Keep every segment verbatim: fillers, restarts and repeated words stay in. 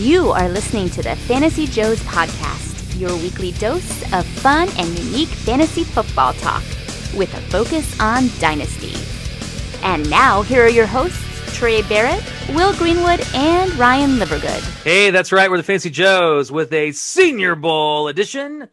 You are listening to the Fantasy Joes podcast, your weekly dose of fun and unique fantasy football talk with a focus on dynasty. And now, here are your hosts, Trey Barrett, Will Greenwood, and Ryan Livergood. Hey, that's right. We're the Fantasy Joes with a Senior Bowl edition.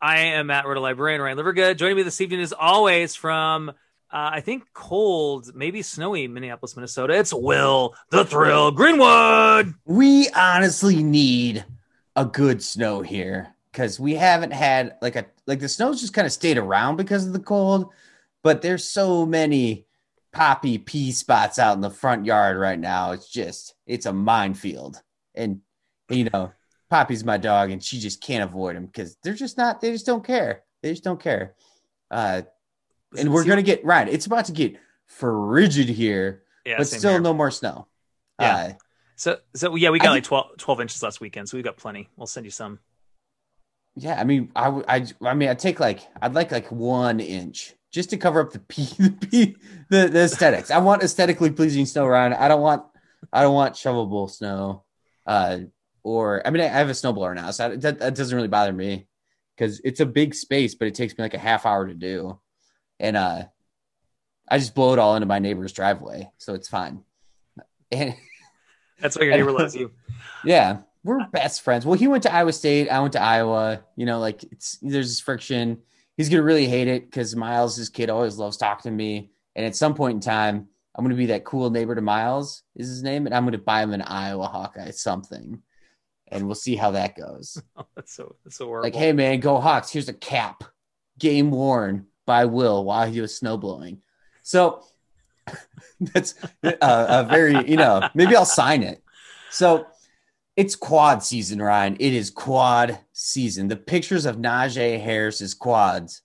I am Matt, Roto Librarian, Ryan Livergood. Joining me this evening, as always, from... Uh, I think cold, maybe snowy Minneapolis, Minnesota. It's Will the Thrill Greenwood. We honestly need a good snow here because we haven't had like a like the snow's just kind of stayed around because of the cold. But there's so many poppy pea spots out in the front yard right now. It's just it's a minefield, and you know Poppy's my dog, and she just can't avoid them because they're just not. They just don't care. They just don't care. Uh, And we're going to get, right, it's about to get frigid here, yeah, but still here. No more snow. Yeah. Uh, so, so yeah, we got I, like twelve, twelve inches last weekend, so we've got plenty. We'll send you some. Yeah, I mean, I, I, I mean, I take like, I'd like like one inch just to cover up the pee, the, pee, the, the aesthetics. I want aesthetically pleasing snow around. I don't want, I don't want shovelable snow. Uh, or, I mean, I have a snowblower now, so that, that doesn't really bother me because it's a big space, but it takes me like a half hour to do. And uh, I just blow it all into my neighbor's driveway, so it's fine. And that's why your neighbor loves you. Yeah, we're best friends. Well, he went to Iowa State. I went to Iowa. You know, like it's there's this friction. He's gonna really hate it because Miles, his kid, always loves talking to me. And at some point in time, I'm gonna be that cool neighbor to Miles, is his name, and I'm gonna buy him an Iowa Hawkeye something, and we'll see how that goes. Oh, that's so that's so horrible. Like, hey man, go Hawks! Here's a cap, game worn by Will while he was snowblowing. So that's a, a very, you know, maybe I'll sign it. So it's quad season, Ryan. It is quad season. The pictures of Najee Harris's quads.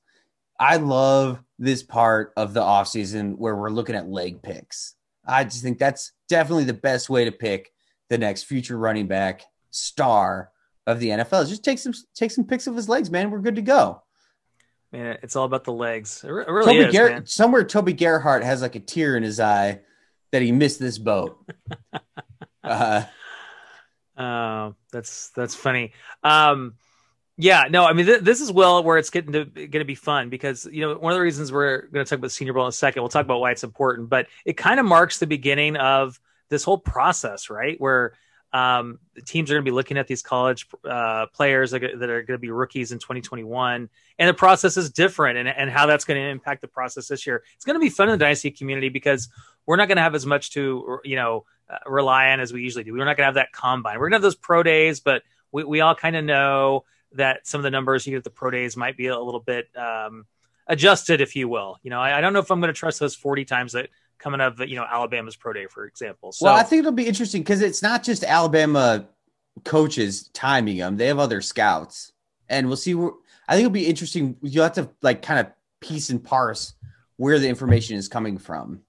I love this part of the offseason where we're looking at leg picks. I just think that's definitely the best way to pick the next future running back star of the N F L. Just take some, take some pics of his legs, man. We're good to go. Man, it's all about the legs. It really Toby is, Gar- man. Somewhere Toby Gerhart has like a tear in his eye that he missed this boat. uh, uh, that's that's funny. Um, yeah, no, I mean, th- this is well where it's getting to going to be fun because, you know, one of the reasons we're going to talk about Senior Bowl in a second, we'll talk about why it's important, but it kind of marks the beginning of this whole process, right? Where um, the teams are going to be looking at these college uh, players that are, that are going to be rookies in twenty twenty-one, and the process is different, and, and how that's going to impact the process this year. It's going to be fun in the dynasty community because we're not going to have as much to, you know, uh, rely on as we usually do. We're not going to have that combine. We're going to have those pro days, but we, we all kind of know that some of the numbers you get at the pro days might be a little bit um, adjusted, if you will. You know, I, I don't know if I'm going to trust those forty times that coming up, you know, Alabama's pro day, for example. So, well, I think it'll be interesting because it's not just Alabama coaches timing them. They have other scouts, and we'll see. Where, I think it'll be interesting. You'll have to like kind of piece and parse where the information is coming from.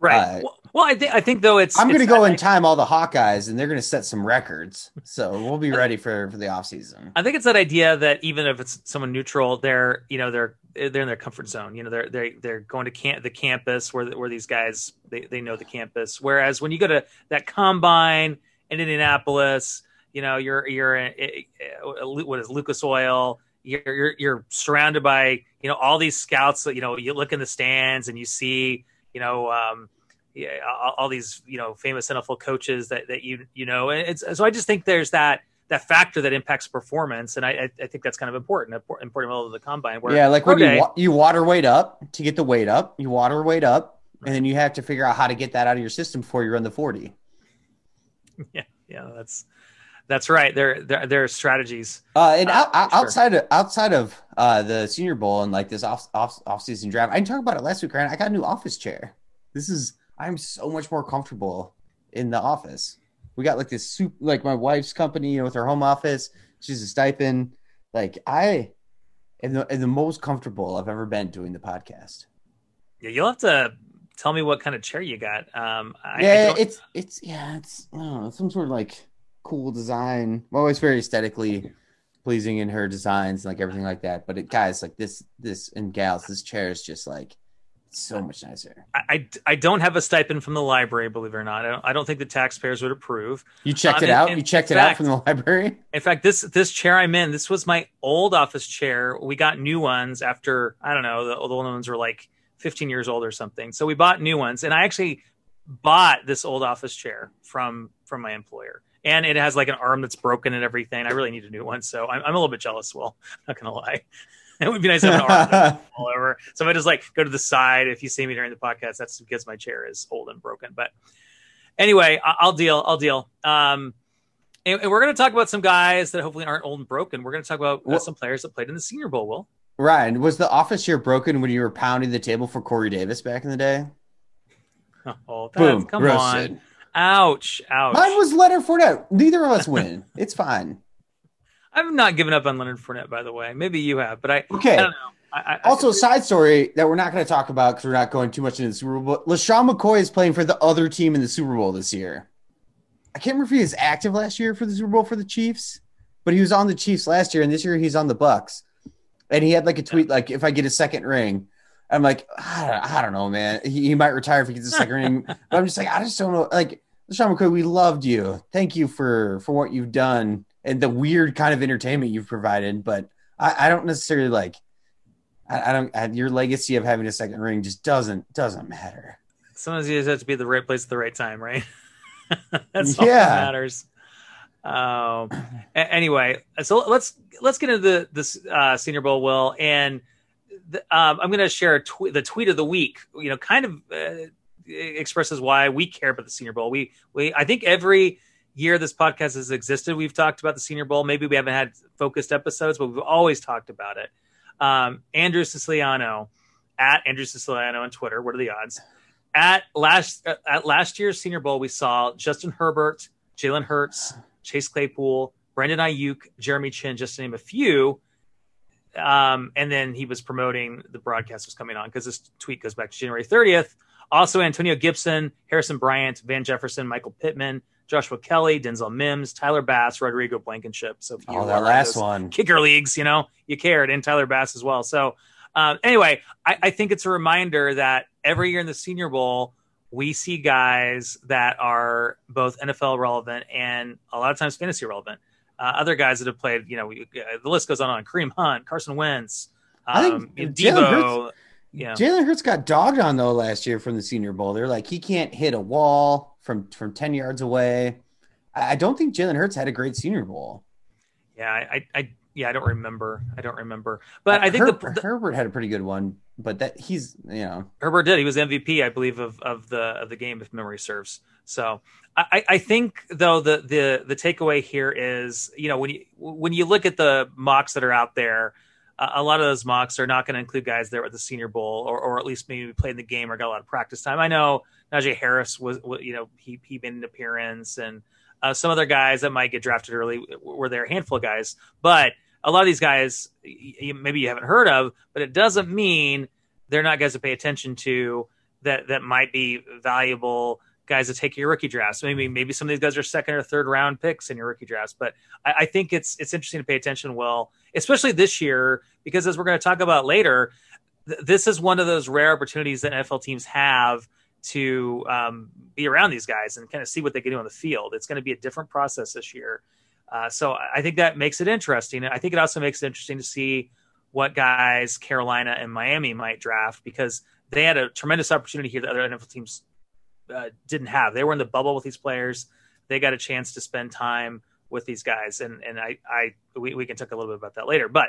Right. Uh, well, well, I think, I think though it's, I'm going to go and time all the Hawkeyes, and they're going to set some records. So we'll be ready for, for the offseason. I think it's that idea that even if it's someone neutral, they're, you know, they're, they're in their comfort zone. You know, they're, they're, they're going to camp, the campus where, where these guys, they, they know the campus. Whereas when you go to that combine in Indianapolis, you know, you're, you're, in, what is Lucas Oil? You're, you're, you're surrounded by, you know, all these scouts that, you know, you look in the stands and you see, you know, um, yeah, all, all these, you know, famous N F L coaches that, that you, you know, and it's, so I just think there's that, that factor that impacts performance. And I, I think that's kind of important, important level of the combine. Where, yeah. Like when okay, you, wa- you water weight up to get the weight up, you water weight up, and then you have to figure out how to get that out of your system before you run the forty. Yeah. Yeah. That's, that's right. There, there, there are strategies. Uh, and uh, out, outside sure. of, outside of uh, the Senior Bowl and like this off, off, off season draft, I didn't talk about it last week, Ryan. I got a new office chair. This is, I'm so much more comfortable in the office. We got like this soup, like my wife's company, you know, with her home office. She's a stipend. Like I am the, am the most comfortable I've ever been doing the podcast. Yeah, you'll have to tell me what kind of chair you got. Um, I, yeah, I don't... it's it's yeah, it's I don't know, some sort of like cool design. I'm always very aesthetically pleasing in her designs and like everything like that. But it, guys, like this this and gals, this chair is just like so much nicer. I, I, I don't have a stipend from the library, believe it or not. I don't, I don't think the taxpayers would approve. You checked um, it out? You checked it out from the library? In fact, this this chair I'm in, this was my old office chair. We got new ones after, I don't know, the old ones were like fifteen years old or something. So we bought new ones. And I actually bought this old office chair from from my employer. And it has like an arm that's broken and everything. I really need a new one. So I'm, I'm a little bit jealous, Will. I'm not going to lie. It would be nice to have an arm that all over. So I just like go to the side. If you see me during the podcast, that's because my chair is old and broken. But anyway, I'll deal. I'll deal. Um, and, and we're going to talk about some guys that hopefully aren't old and broken. We're going to talk about well, some players that played in the Senior Bowl, Will. Ryan, was the office chair broken when you were pounding the table for Corey Davis back in the day? Oh, that's, Boom. Come roasted. On. Ouch, ouch. Mine was Leonard Fournette. Neither of us win. It's fine. I've not given up on Leonard Fournette, by the way. Maybe you have, but I, okay. I don't know. I, I, also, I, side story that we're not going to talk about because we're not going too much into the Super Bowl. LeSean McCoy is playing for the other team in the Super Bowl this year. I can't remember if he was active last year for the Super Bowl for the Chiefs, but he was on the Chiefs last year, and this year he's on the Bucks. And he had like a tweet like, if I get a second ring – I'm like, I don't, I don't know, man. He, he might retire if he gets a second ring. But I'm just like, I just don't know. Like, LeSean McCoy, we loved you. Thank you for, for what you've done and the weird kind of entertainment you've provided. But I, I don't necessarily like. I, I don't. I, your legacy of having a second ring just doesn't doesn't matter. Sometimes you just have to be at the right place at the right time, right? That's yeah. all that matters. Um. Anyway, so let's let's get into the this uh, Senior Bowl, Will, and. The, um, I'm going to share a tw- the tweet of the week, you know, kind of uh, expresses why we care about the Senior Bowl. We, we, I think every year this podcast has existed, we've talked about the Senior Bowl. Maybe we haven't had focused episodes, but we've always talked about it. Um, Andrew Siciliano at Andrew Siciliano on Twitter. What are the odds? At last, uh, at last year's Senior Bowl, we saw Justin Herbert, Jalen Hurts, Chase Claypool, Brandon Ayuk, Jeremy Chin, just to name a few. Um, and then he was promoting the broadcast was coming on because this tweet goes back to January thirtieth. Also, Antonio Gibson, Harrison Bryant, Van Jefferson, Michael Pittman, Joshua Kelly, Denzel Mims, Tyler Bass, Rodrigo Blankenship. So if you oh, that last one kicker leagues, you know, you cared, and Tyler Bass as well. So um, anyway, I, I think it's a reminder that every year in the Senior Bowl, we see guys that are both N F L relevant and a lot of times fantasy relevant. Uh, other guys that have played, you know, we, uh, the list goes on. on Kareem Hunt, Carson Wentz, um, I think Deebo. Hurts, yeah, Jalen Hurts got dogged on though last year from the Senior Bowl. They're like, he can't hit a wall from from ten yards away. I, I don't think Jalen Hurts had a great Senior Bowl. Yeah, I, I, I yeah, I don't remember. I don't remember. But uh, I think Her- the, the, Herbert had a pretty good one. But that he's, you know, Herbert did. He was M V P, I believe, of of the of the game, if memory serves. So I, I think, though, the, the the takeaway here is, you know, when you when you look at the mocks that are out there, uh, a lot of those mocks are not going to include guys that were at the Senior Bowl or or at least maybe played in the game or got a lot of practice time. I know Najee Harris was, you know, he he made an appearance, and uh, some other guys that might get drafted early were there, a handful of guys. But a lot of these guys maybe you haven't heard of, but it doesn't mean they're not guys to pay attention to that that might be valuable guys that take your rookie drafts. Maybe maybe some of these guys are second or third round picks in your rookie drafts. But I, I think it's it's interesting to pay attention, Will, especially this year, because as we're going to talk about later, th- this is one of those rare opportunities that N F L teams have to um, be around these guys and kind of see what they can do on the field. It's going to be a different process this year. Uh, so I think that makes it interesting. I think it also makes it interesting to see what guys Carolina and Miami might draft, because they had a tremendous opportunity here that other N F L teams Uh, didn't have. They were in the bubble with these players. They got a chance to spend time with these guys, and and I I we, we can talk a little bit about that later. But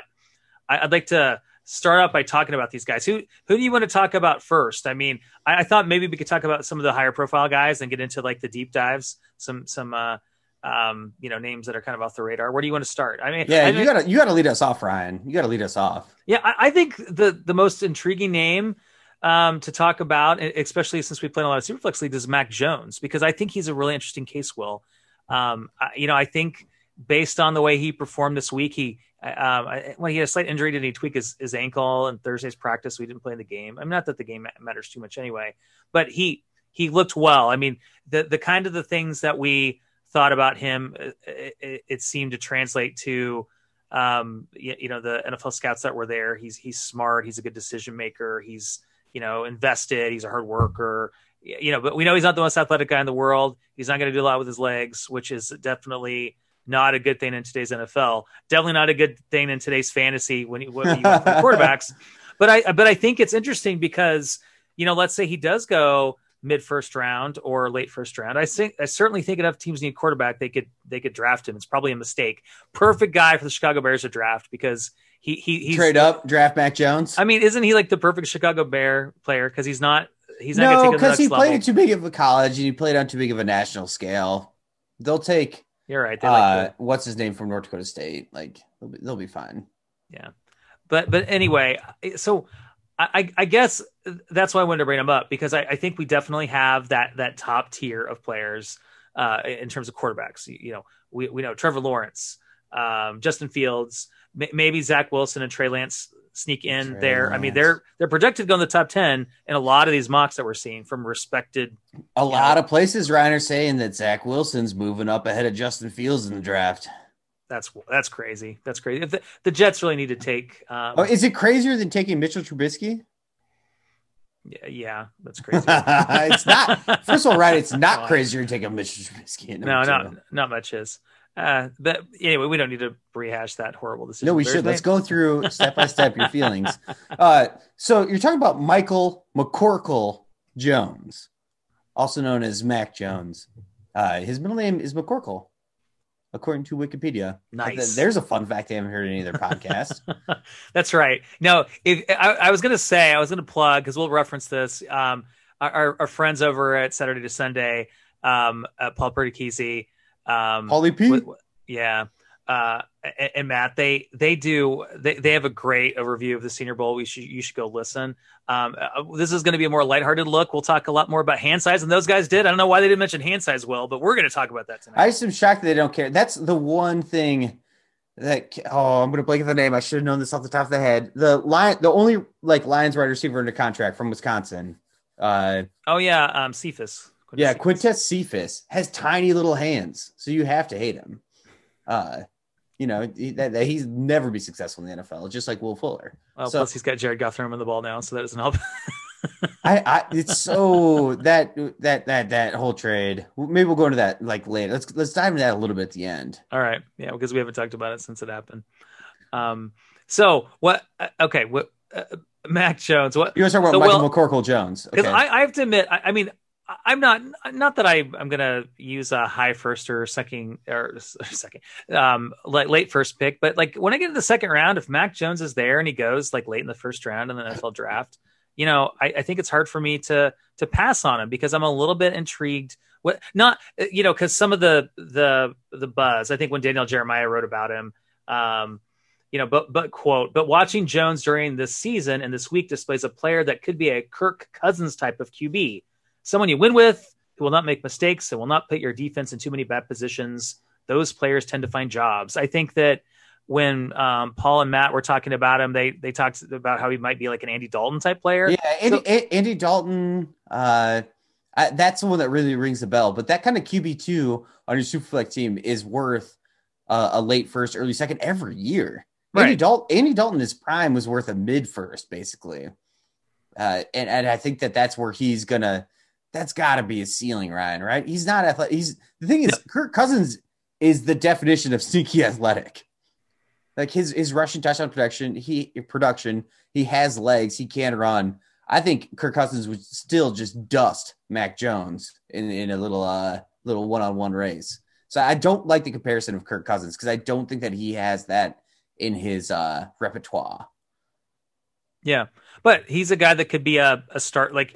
I, I'd like to start out by talking about these guys. Who who do you want to talk about first? I mean, I, I thought maybe we could talk about some of the higher profile guys and get into like the deep dives. Some some uh, um you know names that are kind of off the radar. Where do you want to start? I mean, yeah, I mean, you gotta you gotta lead us off, Ryan. You gotta lead us off. Yeah, I, I think the the most intriguing name Um, to talk about, especially since we play in a lot of Superflex leagues, is Mac Jones, because I think he's a really interesting case, Will. Um, I, you know, I think based on the way he performed this week, he um, I, well, he had a slight injury, didn't he tweak his, his ankle in Thursday's practice? We didn't play in the game. I mean, not that the game matters too much anyway, but he he looked well. I mean, the the kind of the things that we thought about him, it, it, it seemed to translate to. Um, you, you know, the N F L scouts that were there. He's he's smart. He's a good decision maker. He's you know, invested. He's a hard worker, you know, but we know he's not the most athletic guy in the world. He's not going to do a lot with his legs, which is definitely not a good thing in today's N F L. Definitely not a good thing in today's fantasy when you, when you want from quarterbacks. But I, but I think it's interesting because, you know, let's say he does go mid first round or late first round. I think, I certainly think enough teams need a quarterback. They could, they could draft him. It's probably a mistake. Perfect guy for the Chicago Bears to draft because he, he, he's trade up, draft Mac Jones. I mean, isn't he like the perfect Chicago Bear player? Cause he's not, he's not no, going to take the next level. No, cause he played at too big of a college and he played on too big of a national scale. They'll take, you're right. They like uh, what's his name from North Dakota State? Like they'll be, they'll be fine. Yeah. But, but anyway, so I, I guess that's why I wanted to bring him up because I, I think we definitely have that, that top tier of players uh, in terms of quarterbacks. You, you know, we, we know Trevor Lawrence, um, Justin Fields, m- maybe Zach Wilson and Trey Lance sneak in Trey there. Lance. I mean, they're, they're projected to go in the top ten in a lot of these mocks that we're seeing from respected. A lot know. of places, Ryan, are saying that Zach Wilson's moving up ahead of Justin Fields in the draft. That's that's crazy. That's crazy. If the, the Jets really need to take. Um, oh, is it crazier than taking Mitchell Trubisky? Yeah, yeah, that's crazy. It's not. First of all, right, it's not crazier than taking Mitchell Trubisky. No, not not much is. Uh, but anyway, we don't need to rehash that horrible decision. No, we There's should. Name. Let's go through step by step your feelings. Uh, so you're talking about Michael McCorkle Jones, also known as Mac Jones. Uh, his middle name is McCorkle, according to Wikipedia. Nice. There's a fun fact I haven't heard in any of their podcasts. That's right. No, if, I, I was going to say, I was going to plug, because we'll reference this, um, our, our friends over at Saturday to Sunday, um, uh, Paul Perticchese. Um Paulie P? With, yeah. Uh, and, and Matt, they they do, they, they have a great overview of the Senior Bowl. We should, you should go listen. Um, uh, this is going to be a more lighthearted look. We'll talk a lot more about hand size than those guys did. I don't know why they didn't mention hand size, Will, but we're going to talk about that tonight. I just am shocked that they don't care. That's the one thing that, oh, I'm going to blank the name. I should have known this off the top of the head. The Lion, the only like Lions wide receiver under contract from Wisconsin. Uh, oh yeah, um, Cephus. Quintez yeah, Cephus. Quintez Cephus has tiny little hands, so you have to hate him. Uh, you know, he, that, that he's never be successful in the N F L, just like Will Fuller. Well, so, plus he's got Jared Goff throwing him the ball now, so that doesn't help. I, I, it's so that, that, that, that whole trade, maybe we'll go into that like later. Let's, let's dive into that a little bit at the end. All right. Yeah. Because we haven't talked about it since it happened. Um, so what, okay. What, uh, Mac Jones, what you want to talk about? So Michael well, McCorkle Jones. Okay. I, I have to admit, I, I mean, I'm not, not that I, I'm going to use a high first or second or second, um, like late first pick, but like when I get to the second round, if Mac Jones is there and he goes like late in the first round in the N F L draft, you know, I, I think it's hard for me to, to pass on him because I'm a little bit intrigued. What not, you know, cause some of the, the, the buzz, I think when Daniel Jeremiah wrote about him, um, you know, but, but quote, but watching Jones during this season and this week displays a player that could be a Kirk Cousins type of Q B. Someone you win with, who will not make mistakes and will not put your defense in too many bad positions. Those players tend to find jobs. I think that when um, Paul and Matt were talking about him, they they talked about how he might be like an Andy Dalton type player. Yeah, Andy, so, A- Andy Dalton, uh, I, that's the one that really rings the bell. But that kind of Q B two on your Superflex team is worth uh, a late first, early second every year. Right. Andy Dalton, Andy Dalton's prime was worth a mid first, basically. Uh, and, and I think that that's where he's going to, that's got to be a ceiling, Ryan, right? He's not athletic. He's the thing is, Kirk Cousins is the definition of sneaky athletic. Like his his rushing touchdown production, he production, he has legs, he can run. I think Kirk Cousins would still just dust Mac Jones in, in a little uh little one on one race. So I don't like the comparison of Kirk Cousins because I don't think that he has that in his uh, repertoire. Yeah, but he's a guy that could be a, a start like.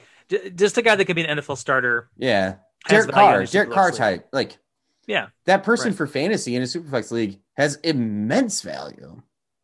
Just a guy that could be an N F L starter. Yeah. Derek Carr, Derek Carr type. Like, yeah. That person right. for fantasy in a Superflex league has immense value.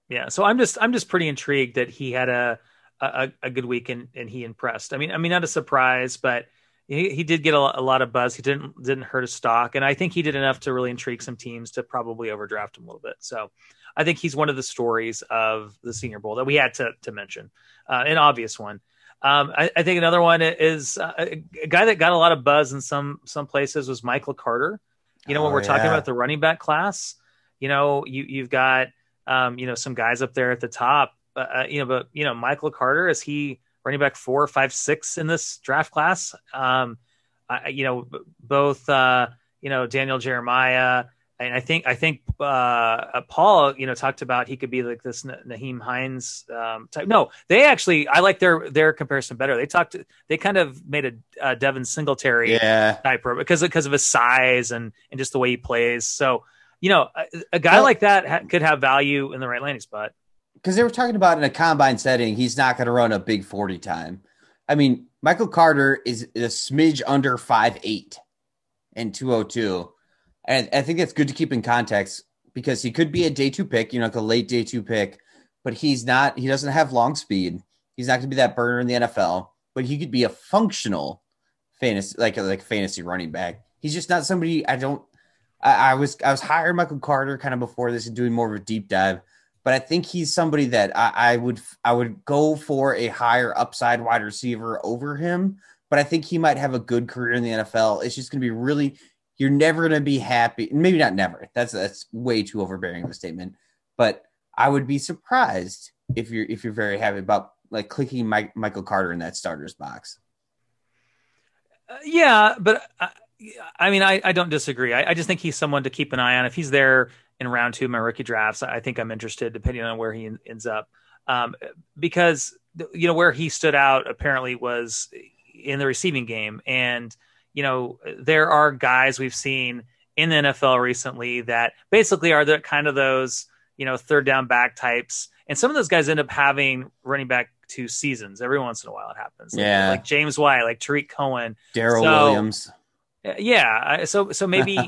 Yeah. So I'm just, I'm just pretty intrigued that he had a, a, a good week and, and he impressed. I mean, I mean, not a surprise, but he, he did get a, a lot of buzz. He didn't, didn't hurt his stock. And I think he did enough to really intrigue some teams to probably overdraft him a little bit. So I think he's one of the stories of the Senior Bowl that we had to, to mention, uh, an obvious one. Um, I, I think another one is uh, a guy that got a lot of buzz in some some places was Michael Carter. You know, oh, when we're yeah. talking about the running back class, you know, you, you've got, um, you know, some guys up there at the top, uh, you know, but, you know, Michael Carter, is he running back four, five, six in this draft class. Um, I, you know, both, uh, you know, Daniel Jeremiah, and I think, I think uh, Paul, you know, talked about he could be like this Naheem Hines um, type. No, they actually, I like their, their comparison better. They talked, they kind of made a, a Devin Singletary yeah. type because, because of his size and, and just the way he plays. So, you know, a, a guy well, like that ha- could have value in the right landing spot. Because they were talking about in a combine setting, he's not going to run a big forty time. I mean, Michael Carter is a smidge under five eight and two oh two. And I think that's good to keep in context because he could be a day two pick, you know, like a late day two pick, but he's not, he doesn't have long speed. He's not going to be that burner in the N F L, but he could be a functional fantasy, like a, like fantasy running back. He's just not somebody I don't, I, I was, I was hiring Michael Carter kind of before this and doing more of a deep dive, but I think he's somebody that I, I would, I would go for a higher upside wide receiver over him, but I think he might have a good career in the N F L. It's just going to be really, you're never going to be happy. Maybe not never. That's that's way too overbearing of a statement. But I would be surprised if you're if you're very happy about like clicking Mike, Michael Carter in that starters box. Uh, yeah, but I, I mean, I, I don't disagree. I, I just think he's someone to keep an eye on. If he's there in round two of my rookie drafts, I think I'm interested depending on where he in, ends up. Um, because, you know, where he stood out apparently was in the receiving game. And you know, there are guys we've seen in the N F L recently that basically are the kind of those, you know, third down back types. And some of those guys end up having running back two seasons. Every once in a while it happens. Yeah. Like, like James White, like Tariq Cohen, Darryl so, Williams. Yeah. So, so maybe,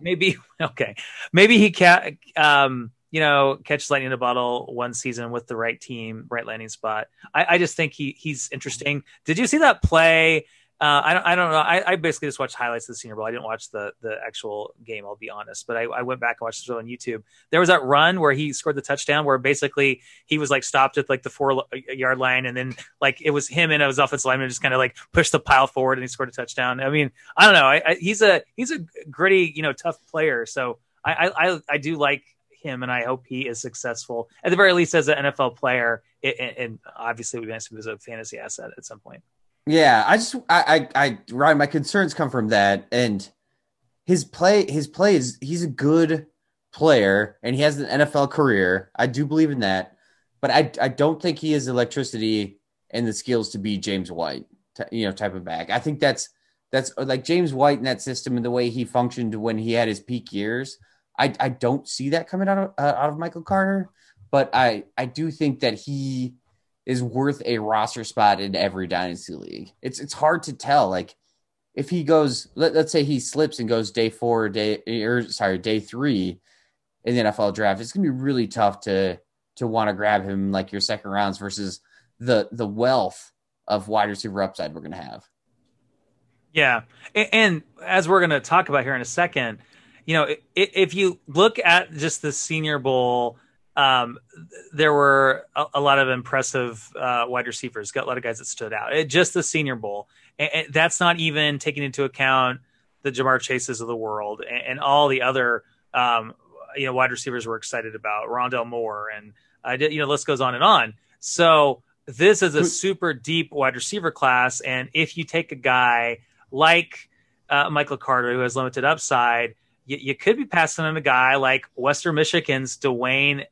maybe, okay. Maybe he can, um, you know, catch lightning in a bottle one season with the right team, right landing spot. I, I just think he, he's interesting. Did you see that play? Uh, I don't. I don't know. I, I basically just watched highlights of the Senior Bowl. I didn't watch the the actual game, I'll be honest. But I, I went back and watched the show on YouTube. There was that run where he scored the touchdown, where basically he was like stopped at like the four yard line, and then like it was him and his offensive lineman just kind of like pushed the pile forward, and he scored a touchdown. I mean, I don't know. I, I, he's a he's a gritty, you know, tough player. So I, I I do like him, and I hope he is successful at the very least as an N F L player. It, and, and obviously, we mentioned he was a fantasy asset at some point. Yeah, I just, I, I, I, Ryan, my concerns come from that, and his play, his play is, he's a good player, and he has an N F L career. I do believe in that, but I, I don't think he has electricity and the skills to be James White, t- you know, type of back. I think that's, that's like James White in that system and the way he functioned when he had his peak years. I, I don't see that coming out of, uh, out of Michael Carter, but I, I do think that he is worth a roster spot in every dynasty league. It's it's hard to tell. Like if he goes, let, let's say he slips and goes day four, or day or sorry, day three in the N F L draft, it's gonna be really tough to to want to grab him like your second rounds versus the the wealth of wide receiver upside we're gonna have. Yeah, and, and as we're gonna talk about here in a second, you know, if, if you look at just the Senior Bowl. Um, there were a, a lot of impressive uh, wide receivers. Got a lot of guys that stood out. It, just the Senior Bowl, and, and that's not even taking into account the Jamar Chases of the world and, and all the other um, you know wide receivers we're excited about. Rondell Moore and I did, you know, the list goes on and on. So this is a super deep wide receiver class, and if you take a guy like uh, Michael Carter who has limited upside, you, you could be passing on a guy like Western Michigan's D'Wayne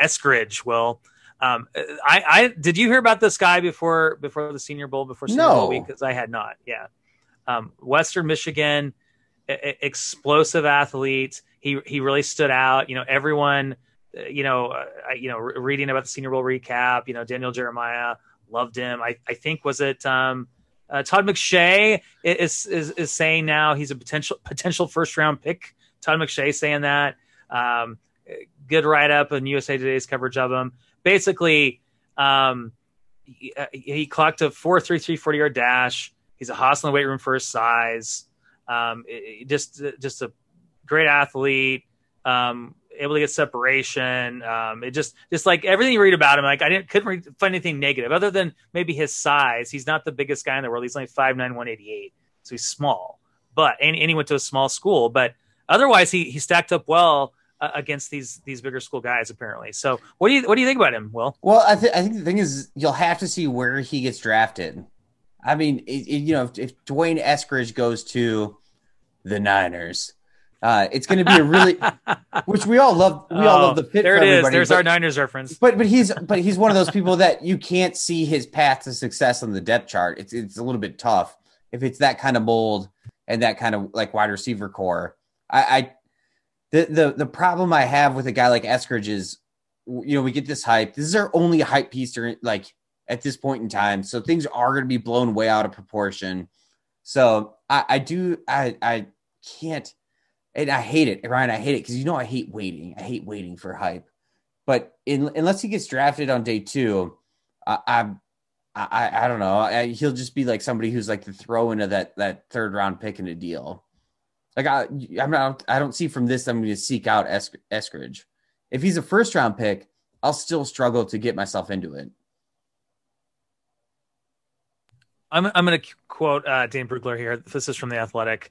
Eskridge. Well, um, I, I did you hear about this guy before before the Senior Bowl before Senior no. Bowl week? Because I had not. Yeah, um, Western Michigan, e- explosive athlete. He he really stood out. You know, everyone. You know, uh, you know, re- reading about the Senior Bowl recap. You know, Daniel Jeremiah loved him. I I think was it um, uh, Todd McShay is, is is saying now he's a potential potential first round pick. Todd McShay saying that. Um, Good write-up in U S A Today's coverage of him. Basically, um, he, uh, he clocked a four three three forty-yard dash. He's a hostile in the weight room for his size. Um, it, it just, just a great athlete, um, able to get separation. Um, it just, just like everything you read about him, like I didn't couldn't read, find anything negative other than maybe his size. He's not the biggest guy in the world. He's only five nine, one eighty-eight, so he's small. But and, and he went to a small school. But otherwise, he he stacked up well. uh, against these these bigger school guys, apparently. So what do you what do you think about him, Will? Well, I, th- I think the thing is you'll have to see where he gets drafted. I mean, it, it, you know, if, if D'Wayne Eskridge goes to the Niners, uh, it's going to be a really, which we all love. We oh, all love the fit. There for it is. There's but, our Niners reference. But but he's but he's one of those people that you can't see his path to success on the depth chart. It's it's a little bit tough if it's that kind of mold and that kind of like wide receiver core. I, I the the the problem I have with a guy like Eskridge is, you know, we get this hype. This is our only hype piece during like. At this point in time, so things are going to be blown way out of proportion. So I, I do, I, I can't, and I hate it, Ryan. I hate it because you know I hate waiting. I hate waiting for hype. But in, unless he gets drafted on day two, I, I, I, I don't know. I, he'll just be like somebody who's like the throw into that that third round pick in a deal. Like I, I'm not. I don't see from this. I'm going to seek out Esk, Eskridge. If he's a first round pick, I'll still struggle to get myself into it. I'm I'm going to quote uh, Dane Brugler here. This is from The Athletic.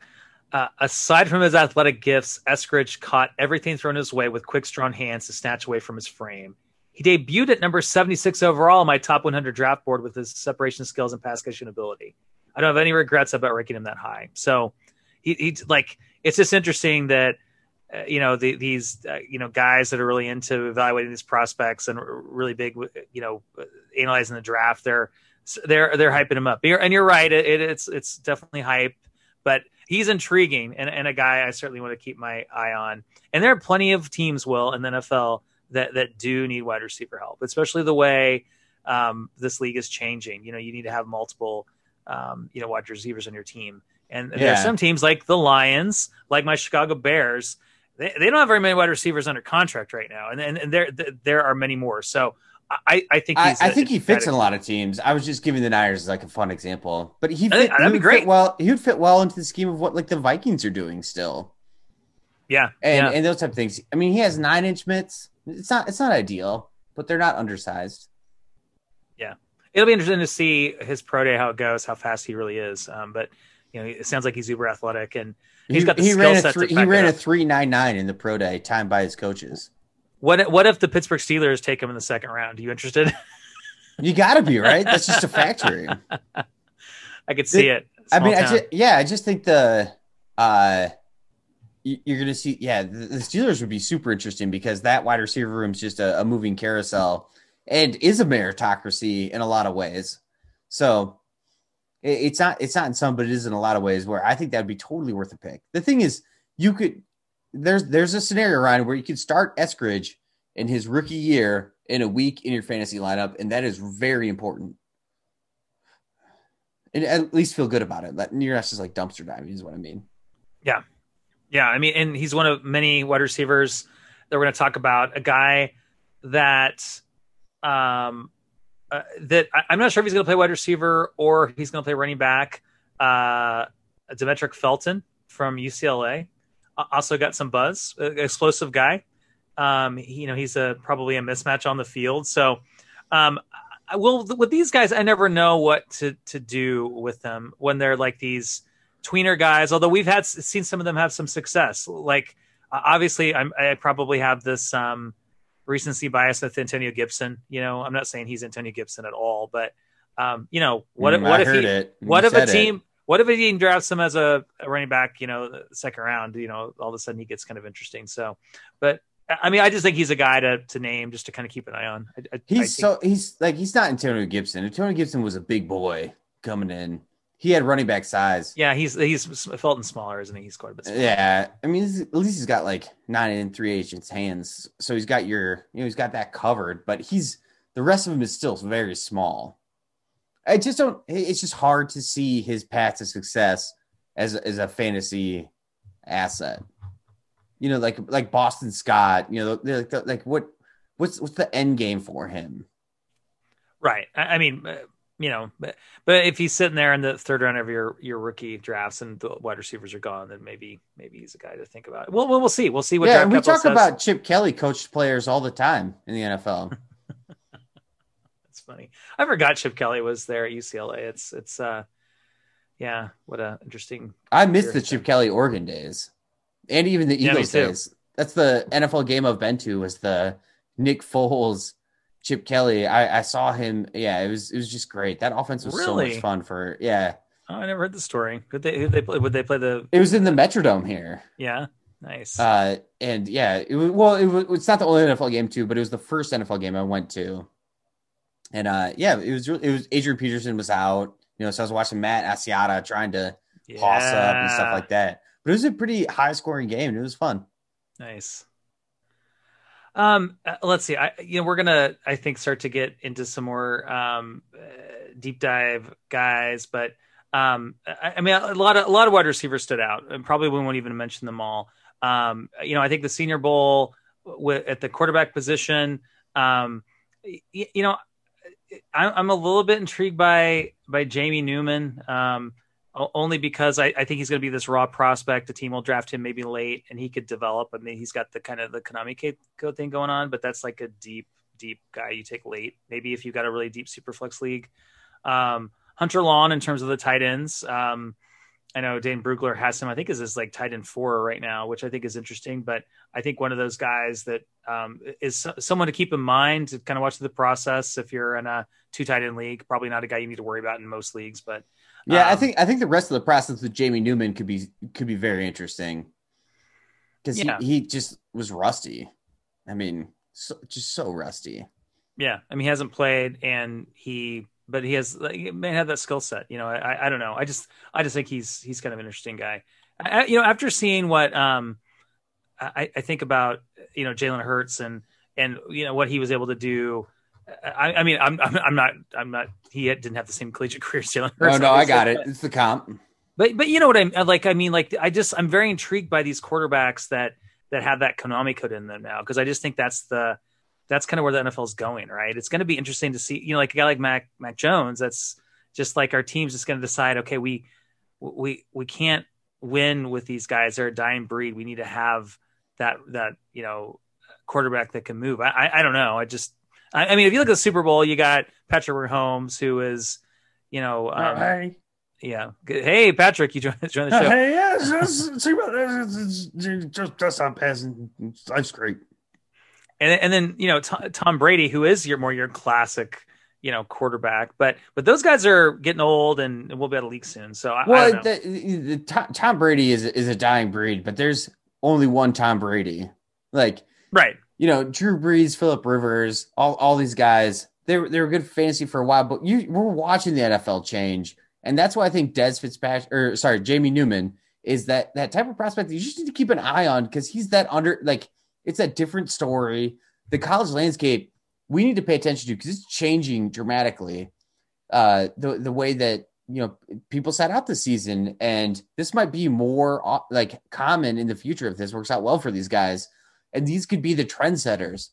Uh, aside from his athletic gifts, Eskridge caught everything thrown his way with quick, strong hands to snatch away from his frame. He debuted at number seventy-six overall on my top one hundred draft board with his separation skills and pass catching ability. I don't have any regrets about ranking him that high. So, he, he like it's just interesting that uh, you know the, these uh, you know guys that are really into evaluating these prospects and really big you know analyzing the draft they're. So they're they're hyping him up, and you're right. It, it's it's definitely hype, but he's intriguing and, and a guy I certainly want to keep my eye on. And there are plenty of teams, Will, in the N F L that that do need wide receiver help, especially the way um, this league is changing. You know, you need to have multiple um, you know wide receivers on your team, and yeah. There are some teams like the Lions, like my Chicago Bears. They they don't have very many wide receivers under contract right now, and and, and there there are many more. So. I, I think he's I, I think he fits in a lot of teams. I was just giving the Niners like a fun example, but he fit, that'd be great. Fit well, he would fit well into the scheme of what like the Vikings are doing still. Yeah, and yeah. and those type of things. I mean, he has nine inch mitts. It's not it's not ideal, but they're not undersized. Yeah, it'll be interesting to see his pro day how it goes, how fast he really is. Um, but you know, it sounds like he's uber athletic, and he's he, got the he skill set. Three, to he ran a three nine nine in the pro day, timed by his coaches. What what if the Pittsburgh Steelers take him in the second round? Are you interested? You got to be, right? That's just a factory. I could see it. it. I mean, I just, yeah, I just think the uh, you're going to see, yeah, the, the Steelers would be super interesting because that wide receiver room is just a, a moving carousel and is a meritocracy in a lot of ways. So it, it's not it's not in some, but it is in a lot of ways where I think that would be totally worth a pick. The thing is, you could. There's there's a scenario, Ryan, where you can start Eskridge in his rookie year in a week in your fantasy lineup, and that is very important. And at least feel good about it. That you're not just like dumpster diving is what I mean. Yeah. Yeah, I mean, and he's one of many wide receivers that we're going to talk about. A guy that um, uh, that I, I'm not sure if he's going to play wide receiver or he's going to play running back. Uh, Demetric Felton from U C L A. Also got some buzz, explosive guy. Um, he, you know, he's a, probably a mismatch on the field. So, um, I will with these guys, I never know what to, to do with them when they're like these tweener guys. Although we've had seen some of them have some success. Like uh, obviously, I'm, I probably have this um, recency bias with Antonio Gibson. You know, I'm not saying he's Antonio Gibson at all, but um, you know, what, mm, what if he, it. what you if a team. It. What if he drafts him as a running back, you know, second round, you know, all of a sudden he gets kind of interesting. So, but I mean, I just think he's a guy to, to name just to kind of keep an eye on. I, I, he's I so he's like, he's not Antonio Gibson. Antonio Gibson was a big boy coming in. He had running back size. Yeah. He's, he's Felton smaller, isn't he? He's quite a bit smaller. Yeah. I mean, at least he's got like nine and three agents hands. So he's got your, you know, he's got that covered, but he's, the rest of him is still very small. I just don't. It's just hard to see his path to success as as a fantasy asset. You know, like like Boston Scott. You know, like like what what's what's the end game for him? Right. I mean, you know, but, but if he's sitting there in the third round of your your rookie drafts and the wide receivers are gone, then maybe maybe he's a guy to think about. Well, we'll see. We'll see what. Yeah, and we talk says. about Chip Kelly coached players all the time in the N F L. Funny. I forgot Chip Kelly was there at U C L A. It's it's uh yeah, what a interesting. I miss the Chip Kelly Oregon days, and even the Eagles yeah, days. that's the N F L game I've been to, was the Nick Foles, Chip Kelly. I, I saw him. Yeah, it was it was just great. That offense was really? so much fun for yeah. Oh, I never heard the story. Could they they play? Would they play the? It was in the Metrodome here. Yeah, nice. Uh, and yeah, it was, well, it was, it's not the only N F L game too, but it was the first N F L game I went to. And uh, yeah, it was it was Adrian Peterson was out, you know, so I was watching Matt Asiata trying to yeah. toss up and stuff like that. But it was a pretty high scoring game, and it was fun. Nice. Um, let's see. I, you know, we're gonna, I think, start to get into some more um, uh, deep dive guys, but um, I, I mean, a lot of a lot of wide receivers stood out, and probably we won't even mention them all. Um, you know, I think the Senior Bowl w- at the quarterback position. Um, y- you know, I, I'm a little bit intrigued by by Jamie Newman, um, only because I, I think he's going to be this raw prospect. The team will draft him maybe late, and he could develop. I mean, he's got the kind of the Konami Keiko thing going on, but that's like a deep, deep guy you take late. Maybe if you got a really deep Superflex league. Um, Hunter Long, in terms of the tight ends, um, I know Dane Brugler has him. I think is his like tight end four right now, which I think is interesting. But I think one of those guys that um, is someone to keep in mind to kind of watch the process. If you're in a two tight end league, probably not a guy you need to worry about in most leagues, but. Yeah, um, I think I think the rest of the process with Jamie Newman could be could be very interesting because yeah. he, he just was rusty. I mean, so, just so rusty. Yeah, I mean, he hasn't played, and he, but he has, like, he may have that skill set. You know, I I don't know. I just I just think he's he's kind of an interesting guy. I, you know, after seeing what um, I, I think about, you know, Jalen Hurts and and you know what he was able to do. I, I mean, I'm, I'm, I'm not, I'm not, he didn't have the same collegiate career as Jalen Hurts. No, no, I got it. It's the comp. But, but you know what I mean? Like, I mean, like, I just, I'm very intrigued by these quarterbacks that, that have that Konami code in them now. Cause I just think that's the, that's kind of where the N F L is going. Right. It's going to be interesting to see, you know, like a guy like Mac, Mac Jones, that's just like our team's just going to decide, okay, we, we, we can't win with these guys. They're a dying breed. We need to have that, that, you know, quarterback that can move. I, I, I don't know. I just, I mean, if you look at the Super Bowl, you got Patrick Mahomes, who is, you know, um, oh, hey, yeah, hey Patrick, you joined the show. Oh, hey, yeah, just just on passing, that's great. And and then you know Tom, Tom Brady, who is your more your classic, you know, quarterback, but but those guys are getting old, and we'll be out of league soon. So I, well, I don't know. The, the, the, Tom Brady is is a dying breed, but there's only one Tom Brady, like right. You know, Drew Brees, Phillip Rivers, all, all these guys, they were, they were good fantasy for a while, but you we're watching the N F L change. And that's why I think Des Fitzpatrick, or sorry, Jamie Newman, is that, that type of prospect that you just need to keep an eye on because he's that under, like, it's a different story. The college landscape, we need to pay attention to because it's changing dramatically. Uh, the, the way that, you know, people sat out this season. And this might be more, like, common in the future if this works out well for these guys. And these could be the trendsetters.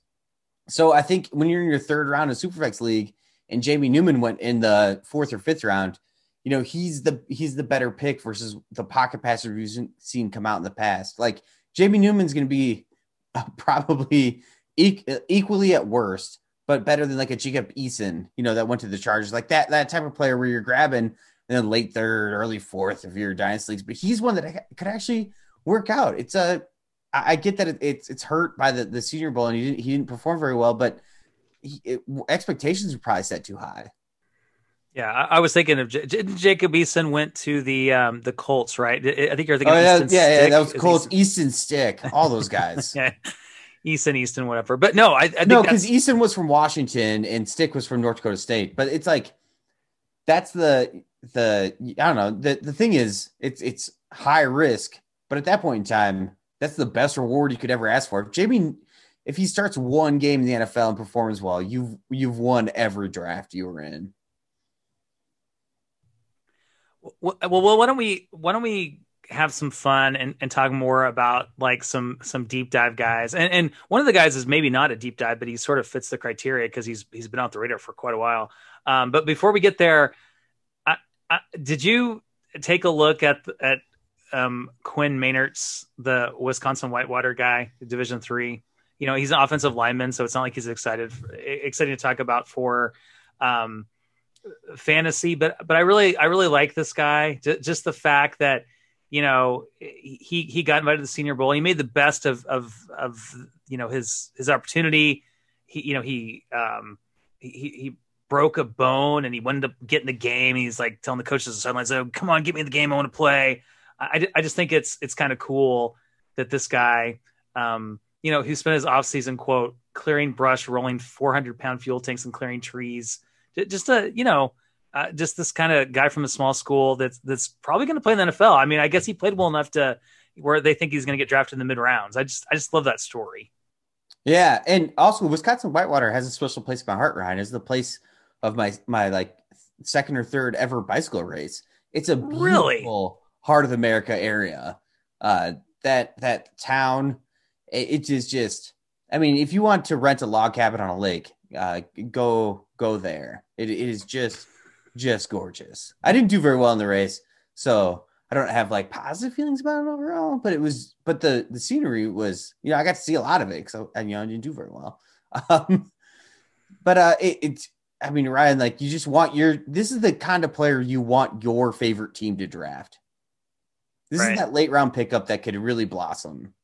So I think when you're in your third round of Superflex League and Jamie Newman went in the fourth or fifth round, you know, he's the he's the better pick versus the pocket passer we've seen come out in the past. Like, Jamie Newman's going to be probably e- equally at worst, but better than like a Jacob Eason, you know, that went to the Chargers. Like that that type of player where you're grabbing in the late third, early fourth of your dynasty leagues. But he's one that could actually work out. It's a I get that it's it's hurt by the, the Senior Bowl and he didn't, he didn't perform very well, but he, it, expectations were probably set too high. Yeah, I, I was thinking of J- J- Jacob Eason went to the um, the Colts, right? I think you're thinking. Oh, of yeah, Easton yeah, Stick. yeah, that was Colts, Easton. Easton Stick, all those guys. yeah, Easton, Easton, whatever. But no, I, I think no, because Easton was from Washington and Stick was from North Dakota State. But it's like that's the the I don't know the the thing is it's it's high risk, but at that point in time. That's the best reward you could ever ask for. If Jamie, if he starts one game in the N F L and performs well, you've you've won every draft you were in. Well, well, why don't we why don't we have some fun and, and talk more about like some some deep dive guys? And and one of the guys is maybe not a deep dive, but he sort of fits the criteria because he's he's been off the radar for quite a while. Um, but before we get there, I, I, did you take a look at at? Um, Quinn Meinertz, the Wisconsin Whitewater guy, Division three. You know, he's an offensive lineman, so it's not like he's excited, for, exciting to talk about for um, fantasy. But but I really I really like this guy. J- just the fact that you know, he he got invited to the Senior Bowl. He made the best of of of you know his his opportunity. He you know he um he he broke a bone and he wanted to get in the game. He's like telling the coaches on the sidelines, "Oh, come on, get me in the game. I want to play." I, I just think it's it's kind of cool that this guy, um, you know, who spent his offseason quote clearing brush, rolling four hundred pound fuel tanks, and clearing trees. Just a you know. Uh, just this kind of guy from a small school that's that's probably going to play in the N F L. I mean, I guess he played well enough to where they think he's going to get drafted in the mid rounds. I just I just love that story. Yeah, and also Wisconsin Whitewater has a special place in my heart, Ryan. It's the place of my my like second or third ever bicycle race. It's a beautiful really? heart of America area. Uh, that that town, it, it is just. I mean, if you want to rent a log cabin on a lake, uh, go go there. It, it is just. just gorgeous. I didn't do very well in the race, so I don't have like positive feelings about it overall, but it was but the the scenery was, you know, I got to see a lot of it because I, you know, I didn't do very well. Um but uh it, it's I mean, Ryan, like you just want your this is the kind of player you want your favorite team to draft. This right. is that late round pickup that could really blossom.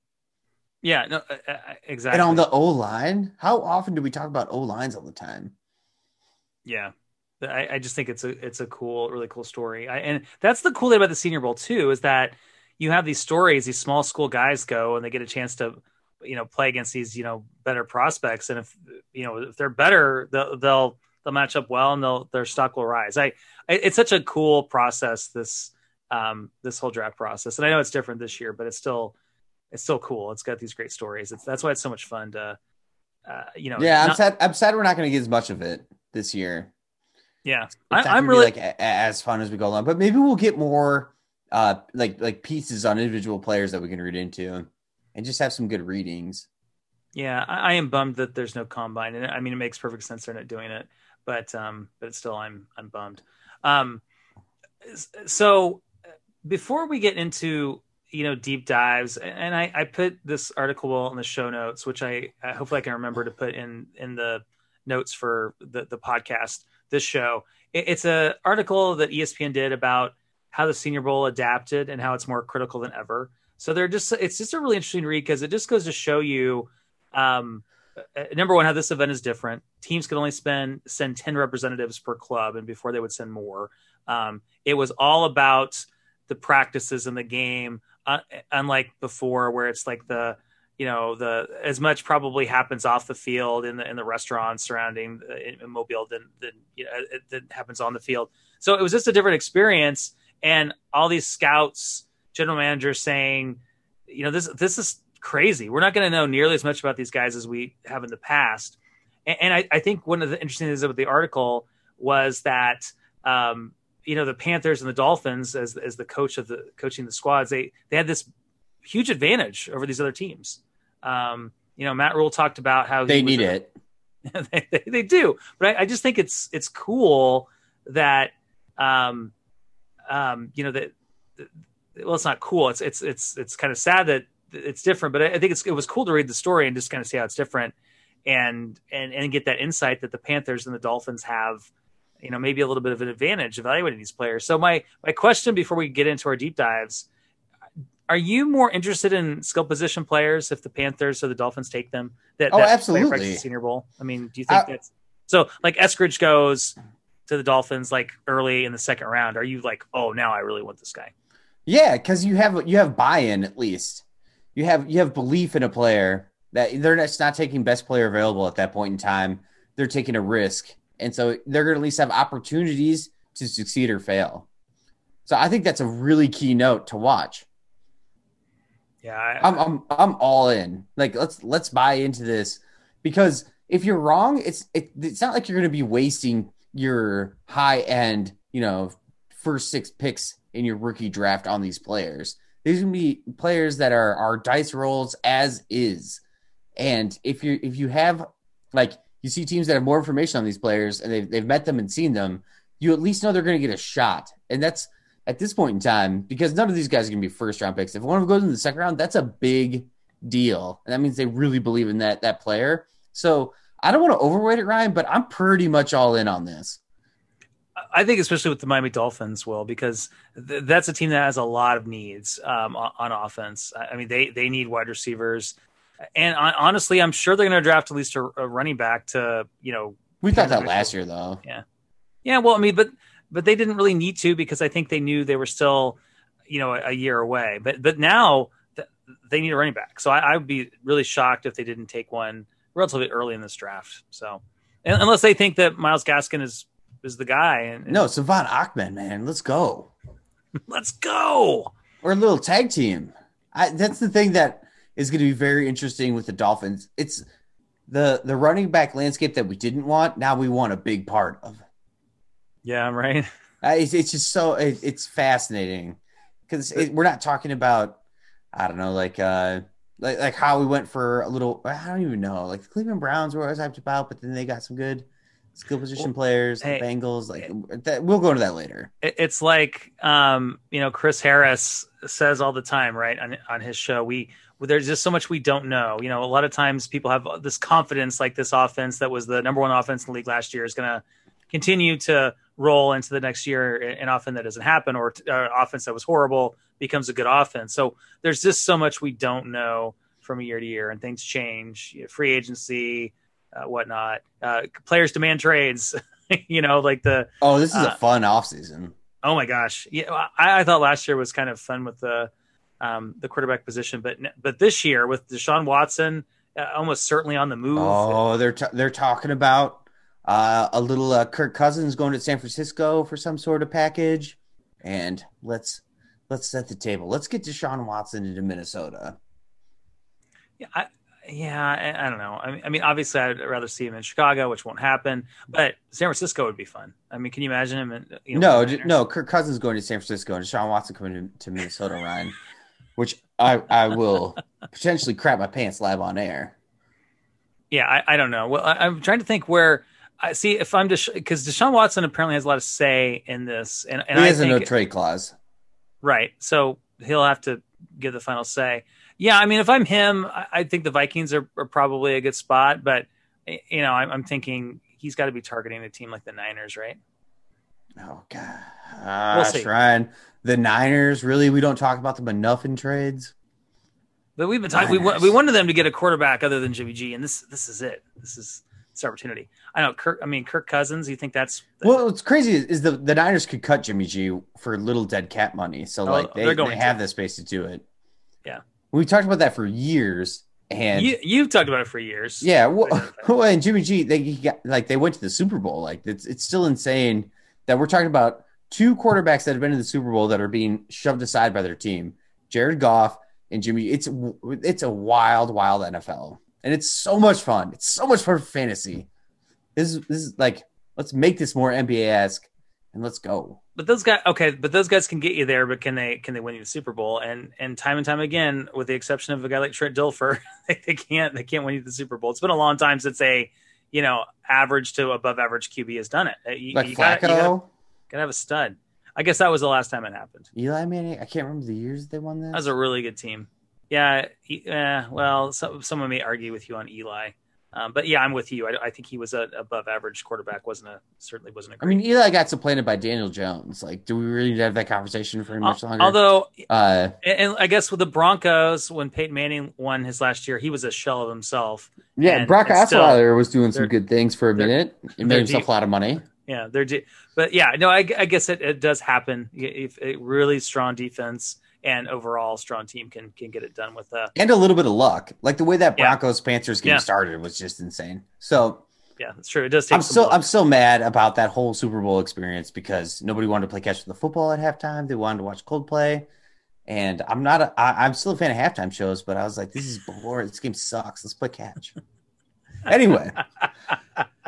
Yeah, no uh, exactly. And on the O-line, how often do we talk about O-lines all the time? Yeah. I, I just think it's a it's a cool, really cool story. I, and that's the cool thing about the Senior Bowl too, is that you have these stories, these small school guys go and they get a chance to, you know, play against these, you know, better prospects. And if, you know, if they're better, they'll, they'll, they'll match up well and they'll, their stock will rise. I, I it's such a cool process, this, um, this whole draft process. And I know it's different this year, but it's still, it's still cool. It's got these great stories. It's, that's why it's so much fun to, uh, you know, yeah, I'm not, sad. I'm sad. We're not going to get as much of it this year. Yeah, I, I'm really like a, as fun as we go along, but maybe we'll get more uh, like like pieces on individual players that we can read into and just have some good readings. Yeah, I, I am bummed that there's no combine. And I mean, it makes perfect sense they're not doing it, but um, but still, I'm I'm bummed. Um, so before we get into, you know, deep dives, and I, I put this article in the show notes, which I, I hopefully I can remember to put in in the notes for the, the podcast. This show, it's an article that E S P N did about how the Senior Bowl adapted and how it's more critical than ever. So they're just, it's just a really interesting read because it just goes to show you, um, number one, how this event is different. Teams could only spend, send ten representatives per club. And before they would send more, um, it was all about the practices and the game. Uh, unlike before where it's like the, you know, the, as much probably happens off the field in the, in the restaurants surrounding uh, in, in Mobile than, than, you know, it, it happens on the field. So it was just a different experience. And all these scouts, general managers saying, you know, this, this is crazy. We're not going to know nearly as much about these guys as we have in the past. And, and I, I think one of the interesting things about the article was that, um, you know, the Panthers and the Dolphins as, as the coach of the coaching the squads, they, they had this huge advantage over these other teams. Um, you know, Matt Rule talked about how they need it. they, they, they do. But I, I just think it's, it's cool that, um, um, you know, that, well, it's not cool. It's, it's, it's, it's kind of sad that it's different, but I, I think it's, it was cool to read the story and just kind of see how it's different and, and, and get that insight that the Panthers and the Dolphins have, you know, maybe a little bit of an advantage evaluating these players. So my, my question before we get into our deep dives, are you more interested in skill position players if the Panthers or the Dolphins take them? That, oh, that absolutely. The Senior Bowl. I mean, do you think I, that's so? Like Eskridge goes to the Dolphins like early in the second round. Are you like, oh, now I really want this guy? Yeah, because you have you have buy-in at least. You have you have belief in a player that they're just not taking best player available at that point in time. They're taking a risk, and so they're going to at least have opportunities to succeed or fail. So I think that's a really key note to watch. Yeah, I, I'm I'm I'm all in. Like let's let's buy into this because if you're wrong, it's it, it's not like you're going to be wasting your high end, you know, first six picks in your rookie draft on these players. These are going to be players that are are dice rolls as is. And if you if you have like you see teams that have more information on these players and they've they've met them and seen them, you at least know they're going to get a shot. And that's at this point in time, because none of these guys are going to be first round picks. If one of them goes in the second round, that's a big deal. And that means they really believe in that, that player. So I don't want to overweight it, Ryan, but I'm pretty much all in on this. I think especially with the Miami Dolphins, Will, because th- that's a team that has a lot of needs um, on, on offense. I mean, they they need wide receivers. And on, honestly, I'm sure they're going to draft at least a, a running back to, you know. We thought that last year, though. Yeah. Yeah, well, I mean, but but they didn't really need to because I think they knew they were still, you know, a, a year away. But but now th- they need a running back. So I, I would be really shocked if they didn't take one relatively early in this draft. So and, unless they think that Myles Gaskin is – is the guy. And, and no, Savon Ahmed, man. Let's go. Let's go. Or a little tag team. I, that's the thing that is going to be very interesting with the Dolphins. It's the, the running back landscape that we didn't want. Now we want a big part of. Yeah, right. Uh, it's, it's just so, it, it's fascinating because it, we're not talking about, I don't know, like, uh, like, like how we went for a little, I don't even know, like the Cleveland Browns were always hyped about, but then they got some good skill position well, players, hey, the Bengals, like it, that, we'll go into that later. It, it's like, um, you know, Chris Harris says all the time, right, on on his show, we there's just so much we don't know. You know, a lot of times people have this confidence, like this offense that was the number one offense in the league last year is going to continue to roll into the next year, and often that doesn't happen, or an offense that was horrible becomes a good offense. So there's just so much we don't know from year to year, and things change. You know, free agency. Uh, whatnot. Uh, players demand trades, you know, like the, Oh, this is uh, a fun off season. Oh my gosh. Yeah. I, I thought last year was kind of fun with the, um, the quarterback position, but, but this year with Deshaun Watson uh, almost certainly on the move. Oh, they're, t- they're talking about uh, a little uh, Kirk Cousins going to San Francisco for some sort of package. And let's, let's set the table. Let's get Deshaun Watson into Minnesota. Yeah. I, Yeah, I, I don't know. I mean, I mean, obviously, I'd rather see him in Chicago, which won't happen. But San Francisco would be fun. I mean, can you imagine him? In, you know, no, no. Kirk Cousins going to San Francisco and Deshaun Watson coming to, to Minnesota, Ryan, which I, I will potentially crap my pants live on air. Yeah, I, I don't know. Well, I, I'm trying to think where I see if I'm just Desha- because Deshaun Watson apparently has a lot of say in this, and, and he has I think, a no trade clause, right? So he'll have to give the final say. Yeah, I mean, if I'm him, I think the Vikings are, are probably a good spot. But, you know, I'm, I'm thinking he's got to be targeting a team like the Niners, right? Oh, God. We'll see. Ryan. The Niners, really? We don't talk about them enough in trades? But we've been talking. We, we wanted them to get a quarterback other than Jimmy G, and this this is it. This is this opportunity. I know. Kirk, I mean, Kirk Cousins, you think that's the... – Well, what's crazy is, is the, the Niners could cut Jimmy G for little dead cat money. So, oh, like, they, they have the space to do it. Yeah. We talked about that for years, and you, you've talked about it for years. Yeah, well, well and Jimmy G, they got, like they went to the Super Bowl. Like it's it's still insane that we're talking about two quarterbacks that have been in the Super Bowl that are being shoved aside by their team, Jared Goff and Jimmy. It's it's a wild, wild N F L, and it's so much fun. It's so much fun for fantasy. This is this is like let's make this more N B A-esque, and let's go. But those guys, okay. But those guys can get you there, but can they? Can they win you the Super Bowl? And and time and time again, with the exception of a guy like Trent Dilfer, they, they can't. They can't win you the Super Bowl. It's been a long time since a, you know, average to above average Q B has done it. You, like you Flacco, gotta, you gotta, gotta have a stud. I guess that was the last time it happened. Eli Manning. I can't remember the years they won that. That was a really good team. Yeah. He, uh, well, so, someone may argue with you on Eli. Um, but yeah, I'm with you. I, I think he was an above average quarterback. Wasn't a certainly wasn't a. Great I mean, Eli got supplanted by Daniel Jones. Like, do we really need to have that conversation for much longer? Although, uh, and I guess with the Broncos, when Peyton Manning won his last year, he was a shell of himself. Yeah, and, Brock and still, Osweiler was doing some good things for a minute. He made himself deep. a lot of money. Yeah, they're deep. But yeah, no, I, I guess it, it does happen. If a really strong defense and overall strong team can can get it done with uh and a little bit of luck. Like the way that Broncos yeah. Panthers game yeah. started was just insane. So yeah, that's true. It does take I'm still luck. I'm still mad about that whole Super Bowl experience because nobody wanted to play catch with the football at halftime. They wanted to watch Coldplay. And I'm not a, I, I'm still a fan of halftime shows, but I was like, this is boring. This game sucks. Let's play catch. Anyway. All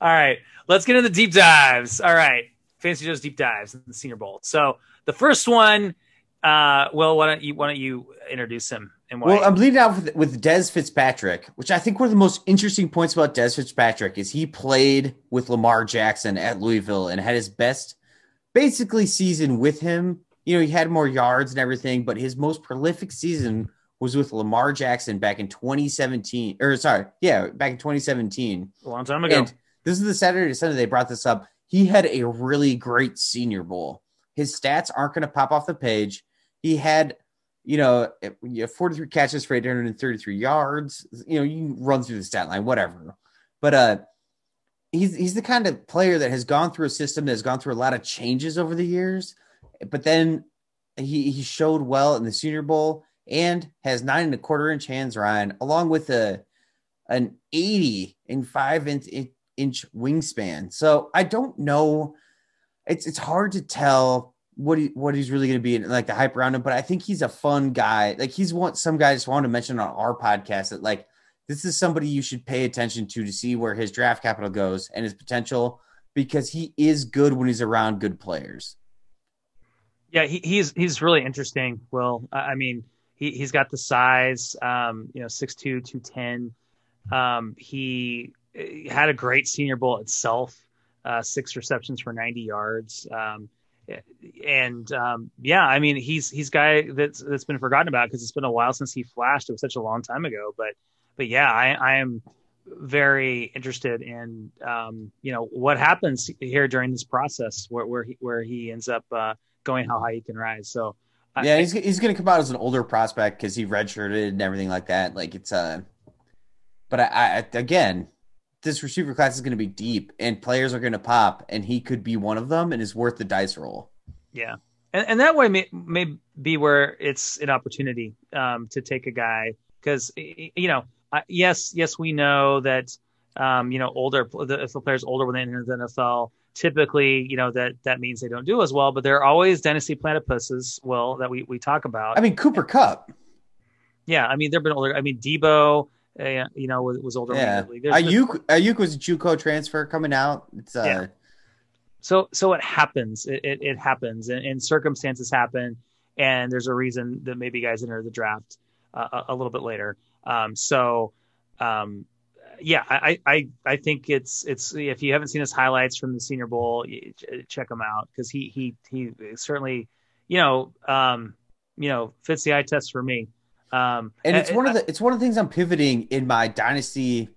right. Let's get into the deep dives. All right. Fantasy Joe's deep dives in the Senior Bowl. So the first one. Uh, well, why don't you why don't you introduce him? And why? Well, I'm leading out with, with Des Fitzpatrick, which I think one of the most interesting points about Des Fitzpatrick is he played with Lamar Jackson at Louisville and had his best basically season with him. You know, he had more yards and everything, but his most prolific season was with Lamar Jackson back in twenty seventeen. Or sorry, yeah, back in twenty seventeen. A long time ago. And this is the Saturday to Sunday. They brought this up. he had a really great Senior Bowl. His stats aren't going to pop off the page. He had, you know, forty-three catches for eight hundred thirty-three yards. You know, you run through the stat line, whatever. But uh, he's he's the kind of player that has gone through a system that has gone through a lot of changes over the years. But then he, he showed well in the Senior Bowl and has nine and a quarter inch hands, Ryan, along with a an eighty and five inch, inch wingspan. So I don't know. It's it's hard to tell what he, what he's really going to be in, like the hype around him, but I think he's a fun guy. Like he's one, some guy just wanted to mention on our podcast that like, this is somebody you should pay attention to, to see where his draft capital goes and his potential, because he is good when he's around good players. Yeah. He, he's, he's really interesting. Will, I mean, he, he's got the size, um, you know, six two, two ten. Um, he had a great Senior Bowl itself. Uh, six receptions for ninety yards. Um, and um, yeah, I mean, he's, he's guy that's, that's been forgotten about because it's been a while since he flashed. It was such a long time ago, but, but yeah, I, I am very interested in, um, you know, what happens here during this process where, where he, where he ends up uh, going, how high he can rise. So yeah, I, he's, he's going to come out as an older prospect because he redshirted and everything like that. Like it's uh but I, I, again, this receiver class is going to be deep and players are going to pop, and he could be one of them and is worth the dice roll. Yeah. And, and that way may, may be where it's an opportunity um, to take a guy. Cause you know, I, yes, yes. We know that, um, you know, older, the, if the player's older when they enter the N F L, typically, you know, that, that means they don't do as well, but there are always dynasty platypuses. Well, that we, we talk about, I mean, Cooper Kupp. Yeah. I mean, there've been older, I mean, Deebo, Uh, you know, was, was older. Yeah. Ayuk, Ayuk was a JUCO transfer coming out. It's, uh... yeah. So, so it happens. It it, it happens, and, and circumstances happen, and there's a reason that maybe guys enter the draft uh, a, a little bit later. Um, so, um, yeah, I, I I think it's it's if you haven't seen his highlights from the Senior Bowl, check him out because he he he certainly, you know, um, you know, fits the eye test for me. Um, and it's one of the, it's one of the things I'm pivoting in my dynasty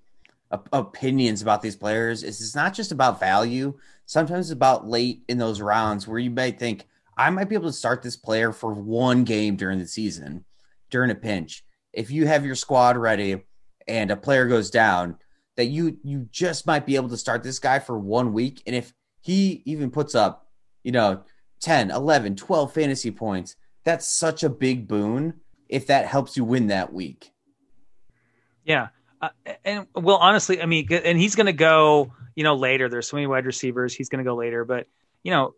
op- opinions about these players is it's not just about value. Sometimes it's about late in those rounds where you may think I might be able to start this player for one game during the season, during a pinch. If you have your squad ready and a player goes down, that you, you just might be able to start this guy for one week. And if he even puts up, you know, ten, eleven, twelve fantasy points, that's such a big boon if that helps you win that week. Yeah. Uh, and well, honestly, I mean, and he's going to go, you know, later. There's so many wide receivers. He's going to go later, but you know,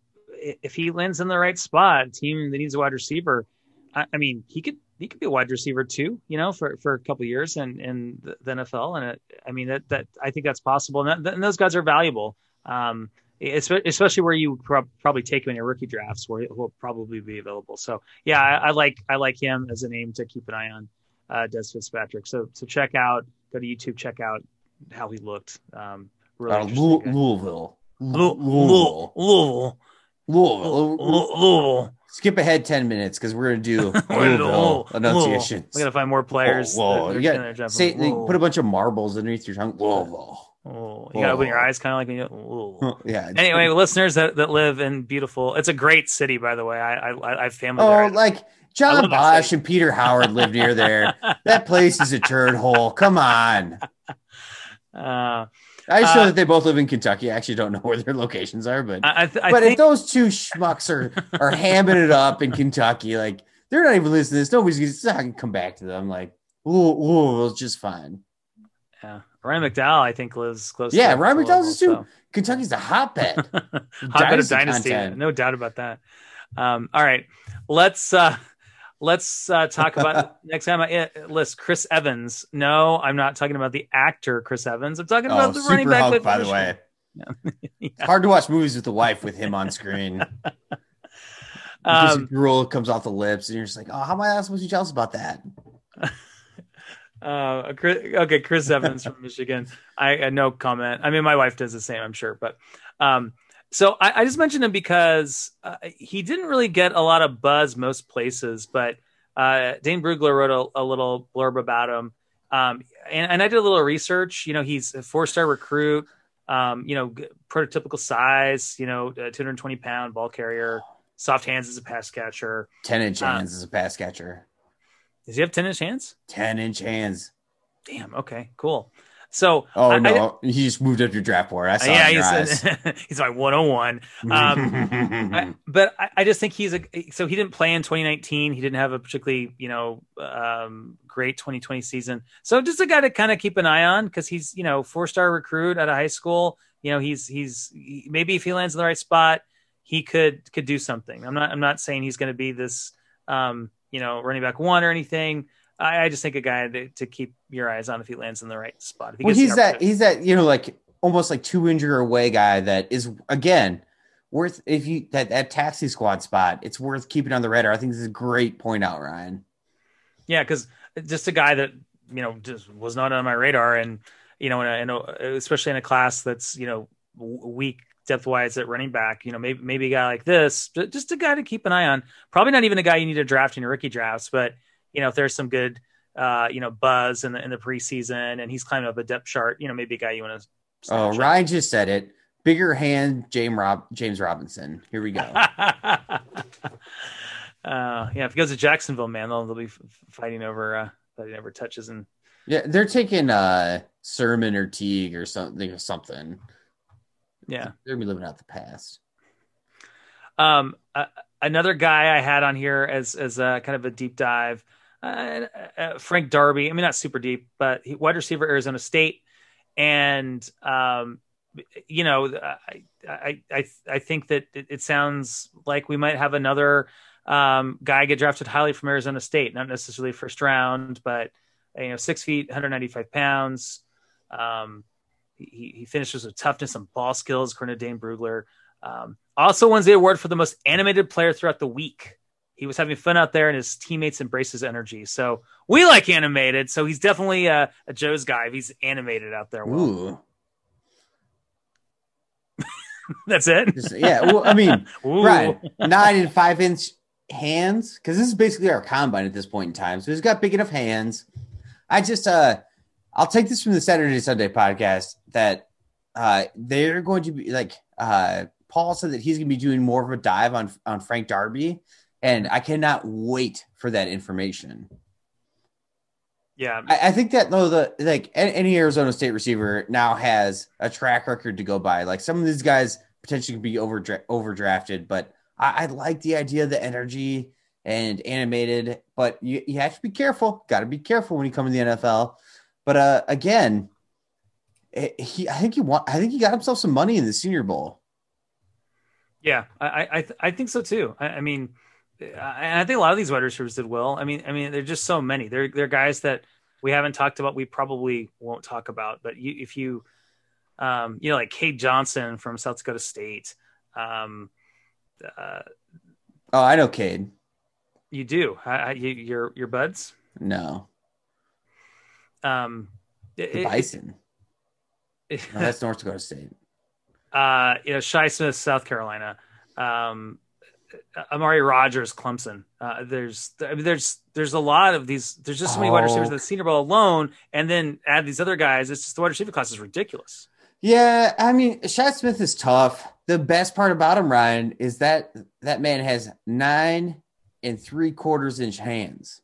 if he lands in the right spot, team that needs a wide receiver, I, I mean, he could, he could be a wide receiver too, you know, for, for a couple of years and, and the N F L. And it, I mean, that, that, I think that's possible. And, that, and those guys are valuable. Um, especially where you pro- probably take him in your rookie drafts where he'll probably be available. So yeah, I, I like, I like him as a name to keep an eye on, uh, Des Fitzpatrick. So, so check out, go to YouTube, check out how he looked. Um, really uh, Louisville. Louisville. Louisville. Louisville. Louisville. Louisville. Skip ahead ten minutes. Cause we're going to do Louisville enunciations. We're going to find more players. Whoa, whoa. You gotta say, put a bunch of marbles underneath your tongue. Louisville. Oh, you got to open your eyes, kind of like when you. Yeah. Anyway, listeners that, that live in beautiful, it's a great city, by the way. I I, I have family oh, there. Oh, like John Bosch and Peter Howard live near there. That place is a turd hole. Come on. Uh, I just uh, know that they both live in Kentucky. I actually don't know where their locations are, but I th- I but think... if those two schmucks are are hamming it up in Kentucky, like they're not even listening to this. Nobody's gonna, it's not gonna come back to them. Like, ooh, ooh, it's just fine. Yeah. Ryan McDowell, I think, lives close. Yeah, to Ryan McDowell's is too. So. Kentucky's a hotbed. Hotbed of dynasty. Content. No doubt about that. Um, all right. Let's uh, let's uh, talk about next time I list Chris Evans. No, I'm not talking about the actor Chris Evans. I'm talking oh, about the Super running back. Hulk, by the way. Yeah. Yeah. It's hard to watch movies with the wife with him on screen. um, Rule comes off the lips, and you're just like, oh, how am I supposed to be jealous about that? Uh, okay. Chris Evans from Michigan. I, I no comment. I mean, my wife does the same, I'm sure. But, um, so I, I just mentioned him because uh, he didn't really get a lot of buzz most places, but, uh, Dane Brugler wrote a, a little blurb about him. Um, and, and I did a little research, you know, he's a four-star recruit, um, you know, prototypical size, you know, uh, two hundred twenty pound ball carrier, soft hands as a pass catcher. ten inch um, hands as a pass catcher. Does he have ten inch hands? ten inch hands. Damn. Okay, cool. So, oh I, no, I, he just moved up your draft board. I saw yeah, he's, he's my one oh one. Um, I, but I, I just think he's a so he didn't play in twenty nineteen. He didn't have a particularly you know um, great twenty twenty season. So just a guy to kind of keep an eye on because he's you know four star recruit out of high school. You know he's he's he, maybe if he lands in the right spot, he could could do something. I'm not I'm not saying he's going to be this um, you know running back one or anything. I just think a guy to, to keep your eyes on if he lands in the right spot. If he well, he's that he's that you know like almost like two injury away guy that is again worth if you that that taxi squad spot. It's worth keeping on the radar. I think this is a great point out, Ryan. Yeah, because just a guy that you know just was not on my radar, and you know, and especially in a class that's you know weak depth wise at running back. You know, maybe maybe a guy like this, just a guy to keep an eye on. Probably not even a guy you need to draft in your rookie drafts, but. You know, if there's some good, uh, you know, buzz in the in the preseason and he's climbing up a depth chart, you know, maybe a guy you want to. Oh, Ryan up. Just said it. Bigger hand, James Rob James Robinson. Here we go. uh, yeah, if he goes to Jacksonville, man, they'll, they'll be fighting over uh, fighting over touches and. Yeah, they're taking uh, Sermon or Teague or something or something. Yeah, they're gonna be living out the past. Um, uh, another guy I had on here as as a kind of a deep dive. Uh, uh, Frank Darby, I mean, not super deep, but he, wide receiver, Arizona State. And, um, you know, I, I, I, I think that it, it sounds like we might have another um, guy get drafted highly from Arizona State, not necessarily first round, but, you know, six feet, one ninety-five pounds. Um, he, he finishes with toughness and ball skills, according to Dane Brugler. Um, also wins the award for the most animated player throughout the week. He was having fun out there and his teammates embrace his energy. So we like animated. So he's definitely a, a Joe's guy. If he's animated out there. Well. Ooh. That's it. Just, yeah. Well, I mean, Ryan, nine and five inch hands. Cause this is basically our combine at this point in time. So he's got big enough hands. I just, uh, I'll take this from the Saturday to Sunday podcast that, uh, they're going to be like, uh, Paul said that he's going to be doing more of a dive on, on Frank Darby. And I cannot wait for that information. Yeah. I, I think that though, the, like any Arizona State receiver now has a track record to go by. Like some of these guys potentially could be over overdrafted, but I, I like the idea of the energy and animated, but you, you have to be careful. Got to be careful when you come to the N F L. But uh, again, it, he, I think he want, I think he got himself some money in the Senior Bowl. Yeah, I I, th- I think so too. I, I mean, I, I think a lot of these wide receivers did well. I mean, I mean, there's just so many. They're they're guys that we haven't talked about. We probably won't talk about. But you, if you, um, you know, like Cade Johnson from South Dakota State. Um, uh, oh, I know Cade. You do. I, I, you, your your buds? No. Um, the it, Bison. It, it, no, that's North Dakota State. Uh, you know, Shai Smith, South Carolina, um, Amari Rogers, Clemson. Uh, there's, I mean, there's, there's a lot of these. There's just so many oh. wide receivers in the Senior Bowl alone, and then add these other guys. It's just the wide receiver class is ridiculous. Yeah, I mean, Shai Smith is tough. The best part about him, Ryan, is that that man has nine and three quarters inch hands.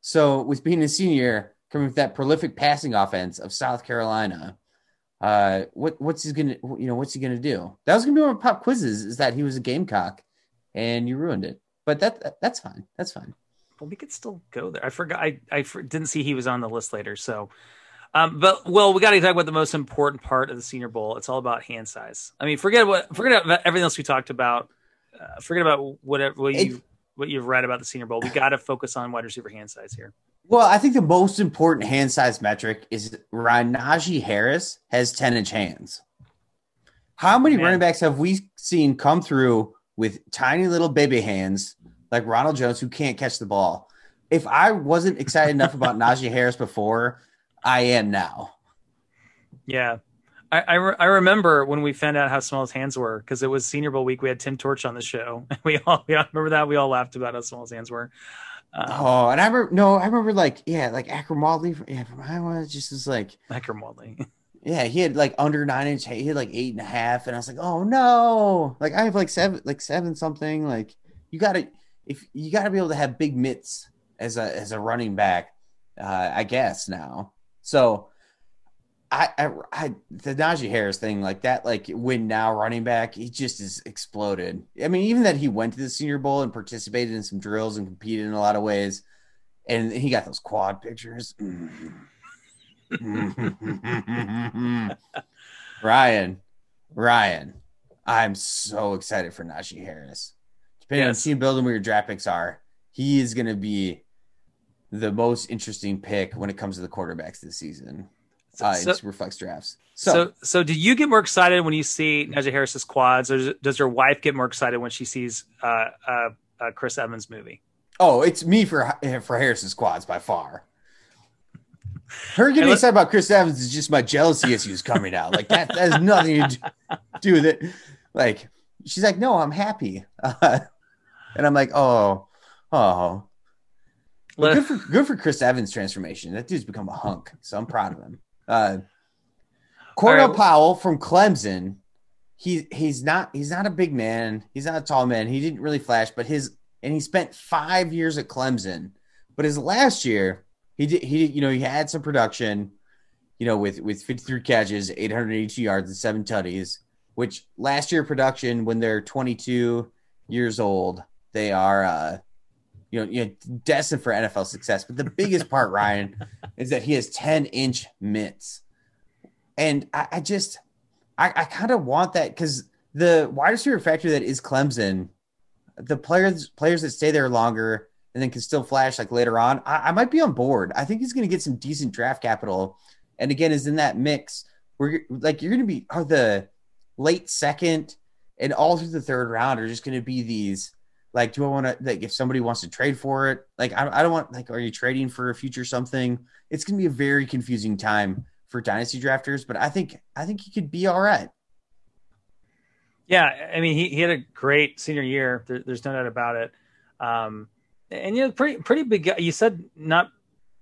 So, with being a senior, coming with that prolific passing offense of South Carolina. Uh, what what's he gonna you know what's he gonna do? That was gonna be one of pop quizzes, is that he was a Gamecock, and you ruined it. But that, that that's fine. That's fine. Well, we could still go there. I forgot. I I for, didn't see he was on the list later. So, um, but well, we got to talk about the most important part of the Senior Bowl. It's all about hand size. I mean, forget what forget about everything else we talked about. Uh, forget about whatever what you it, what you've read about the Senior Bowl. We got to focus on wide receiver hand size here. Well, I think the most important hand size metric is Ryan, Najee Harris has ten inch hands. How many Man. running backs have we seen come through with tiny little baby hands like Ronald Jones, who can't catch the ball? If I wasn't excited enough about Najee Harris before, I am now. Yeah. I, I, re- I remember when we found out how small his hands were, because it was Senior Bowl week. We had Tim Torch on the show. We all, we all remember that. We all laughed about how small his hands were. Um, oh, and I remember, no, I remember like, yeah, like Akram Wadley. Yeah, from Iowa, just as like. Akram Wadley. Yeah, he had like under nine inch. He had like eight and a half, and I was like, oh no! Like I have like seven, like seven something. Like you got to, if you got to be able to have big mitts as a as a running back, uh, I guess now. So, I, I I the Najee Harris thing, like that, like win now running back, he just is exploded. I mean, even that he went to the Senior Bowl and participated in some drills and competed in a lot of ways, and he got those quad pictures. Mm. Ryan, Ryan, I'm so excited for Najee Harris. Depending yes. on team building where your draft picks are, he is going to be the most interesting pick when it comes to the quarterbacks this season uh, so, in Superflex drafts. So, so, so do you get more excited when you see Najee Harris's quads, or does your wife get more excited when she sees uh, uh, uh, Chris Evans' movie? Oh, it's me for for Harris's quads by far. Her getting excited about Chris Evans is just my jealousy issues coming out. Like that, that has nothing to do with it. Like she's like, no, I'm happy, uh, and I'm like, oh, oh. Well, good for good for Chris Evans' transformation. That dude's become a hunk, so I'm proud of him. Uh, Cordell right. Powell from Clemson. He he's not he's not a big man. He's not a tall man. He didn't really flash, but his and he spent five years at Clemson, but his last year. He did, he did, you know, he had some production, you know, with, with fifty-three catches, eight hundred eighty-two yards, and seven tutties, which last year production, when they're twenty-two years old, they are, uh, you know, you know, destined for N F L success. But the biggest part, Ryan, is that he has ten inch mitts. And I, I just, I, I kind of want that because the wide receiver factor that is Clemson, the players, players that stay there longer, and then can still flash like later on, I, I might be on board. I think he's going to get some decent draft capital. And again, is in that mix where like you're going to be are the late second and all through the third round are just going to be these like, do I want to like if somebody wants to trade for it? Like, I, I don't want like, are you trading for a future something? It's going to be a very confusing time for dynasty drafters, but I think, I think he could be all right. Yeah. I mean, he, he had a great senior year. There, there's no doubt about it. Um, And you're pretty, pretty big guy. You said not,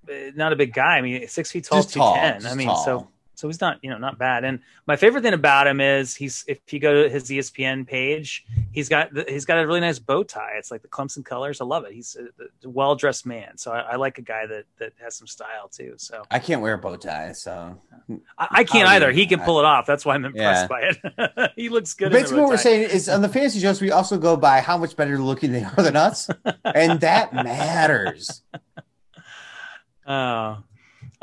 not a big guy. I mean, six feet tall, two ten. I mean, tall. so, so he's not, you know, not bad. And my favorite thing about him is he's, if you go to his E S P N page, he's got, he's got a really nice bow tie. It's like the Clemson colors. I love it. He's a well-dressed man. So I, I like a guy that, that has some style too. So I can't wear a bow tie. So I, I can't either. He can pull it off. That's why I'm impressed yeah. by it. He looks good. Basically what we're saying is on the fantasy jokes, we also go by how much better looking they are than us. And that matters. Oh,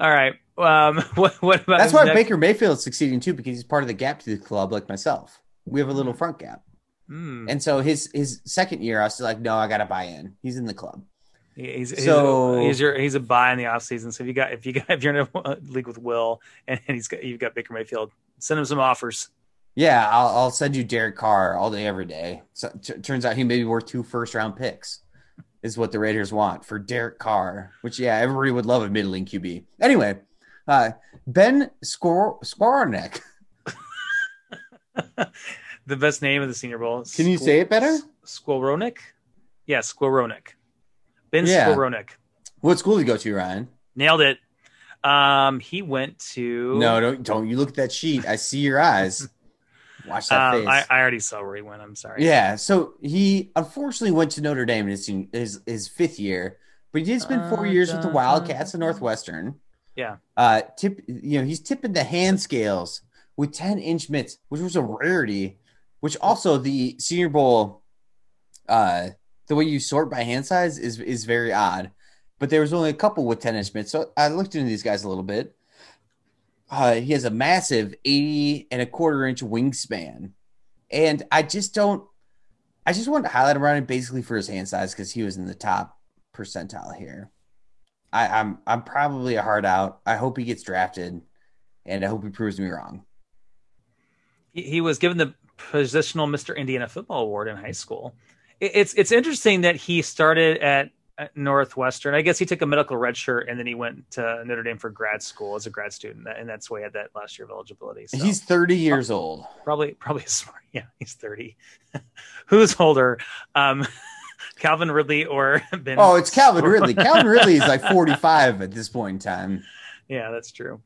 all right. Um, what, what about that's why next? Baker Mayfield is succeeding too, because he's part of the gap to the club, like myself. We have a little front gap, mm. and so his his second year, I was like, no, I got to buy in. He's in the club. He's so he's, he's your he's a buy in the offseason. So if you got if you got if you're in a league with Will and he's got you've got Baker Mayfield, send him some offers. Yeah, I'll, I'll send you Derek Carr all day every day. So t- turns out he may be worth two first round picks. Is what the Raiders want for Derek Carr, which yeah, everybody would love a middling Q B. Anyway. Uh, Ben Skor- Skoronek. The best name of the Senior Bowl. Can you Skor- say it better? Skoronek? Yeah, Skoronek. Ben yeah. Skoronek. What school did he go to, Ryan? Nailed it. Um, he went to... No, don't, don't you look at that sheet. I see your eyes. Watch that um, face. I, I already saw where he went. I'm sorry. Yeah, so he unfortunately went to Notre Dame in his, his, his fifth year, but he did spend four uh, years with the Wildcats and Northwestern. Yeah. Uh, tip. You know, he's tipping the hand scales with ten inch mitts, which was a rarity. Which also the Senior Bowl, uh, the way you sort by hand size is is very odd. But there was only a couple with ten inch mitts, so I looked into these guys a little bit. Uh, he has a massive eighty and a quarter inch wingspan, and I just don't. I just wanted to highlight him around him basically for his hand size because he was in the top percentile here. I, I'm I'm probably a hard out. I hope he gets drafted, and I hope he proves me wrong. He, he was given the positional Mister Indiana Football Award in high school. It, it's it's interesting that he started at, at Northwestern. I guess he took a medical redshirt, and then he went to Notre Dame for grad school as a grad student, and that's why he had that last year of eligibility. So. He's thirty years probably, old. Probably probably smart. Yeah, he's thirty. Who's older? Um, Calvin Ridley or Ben? Oh, it's Calvin Ridley. Calvin Ridley is like forty-five at this point in time. Yeah, that's true.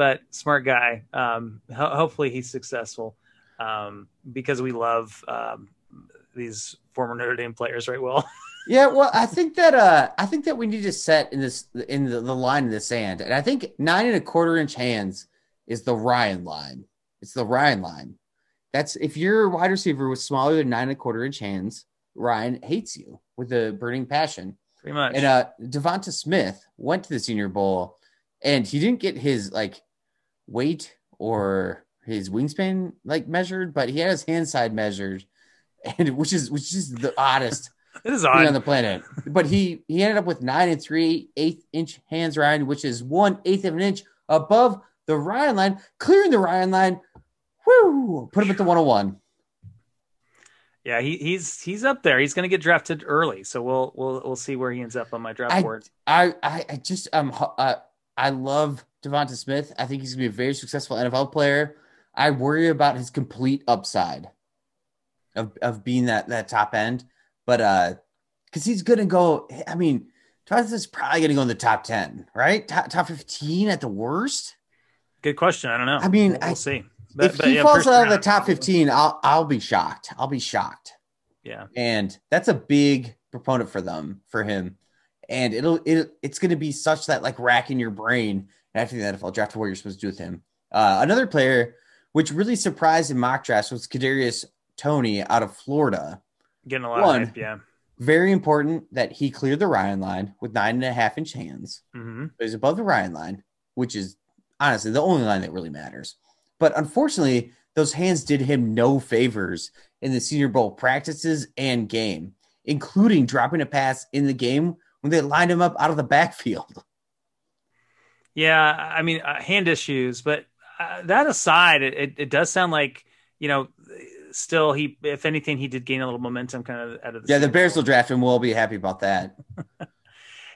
but smart guy. Um, ho- hopefully he's successful um, because we love um, these former Notre Dame players, right? Will. Yeah, well, I think that uh, I think that we need to set in this in the, the line in the sand, and I think nine and a quarter inch hands is the Ryan line. It's the Ryan line. That's if your wide receiver was smaller than nine and a quarter inch hands, Ryan hates you with a burning passion. Pretty much. And uh, Devonta Smith went to the Senior Bowl, and he didn't get his like weight or his wingspan like measured, but he had his hand side measured, and which is which is the oddest. This is odd. On the planet. But he, he ended up with nine and three eighth inch hands, Ryan, which is one eighth of an inch above the Ryan line, clearing the Ryan line. Woo! Put him at the one oh one. Yeah, he, he's he's up there. He's going to get drafted early, so we'll we'll we'll see where he ends up on my draft I, board. I I, I just um uh, I love Devonta Smith. I think he's going to be a very successful N F L player. I worry about his complete upside of of being that that top end. But uh, because he's going to go, I mean, Travis is probably going to go in the top ten, right? Top, top fifteen at the worst. Good question. I don't know. I mean, we'll I, see. But, if but, he yeah, falls out of the top fifteen, I'll I'll be shocked. I'll be shocked. Yeah, and that's a big proponent for them for him, and it'll it it's going to be such that like rack in your brain after the N F L draft what you're supposed to do with him. Uh, another player which really surprised in mock drafts was Kadarius Toney out of Florida. Getting a lot One, of hype, yeah. Very important that he cleared the Ryan line with nine and a half inch hands. Mm-hmm. But he's above the Ryan line, which is honestly the only line that really matters. But unfortunately, those hands did him no favors in the Senior Bowl practices and game, including dropping a pass in the game when they lined him up out of the backfield. Yeah, I mean, uh, hand issues. But uh, that aside, it, it, it does sound like, you know, still, he if anything, he did gain a little momentum kind of out of the yeah. The Bears will draft him. We'll be happy about that.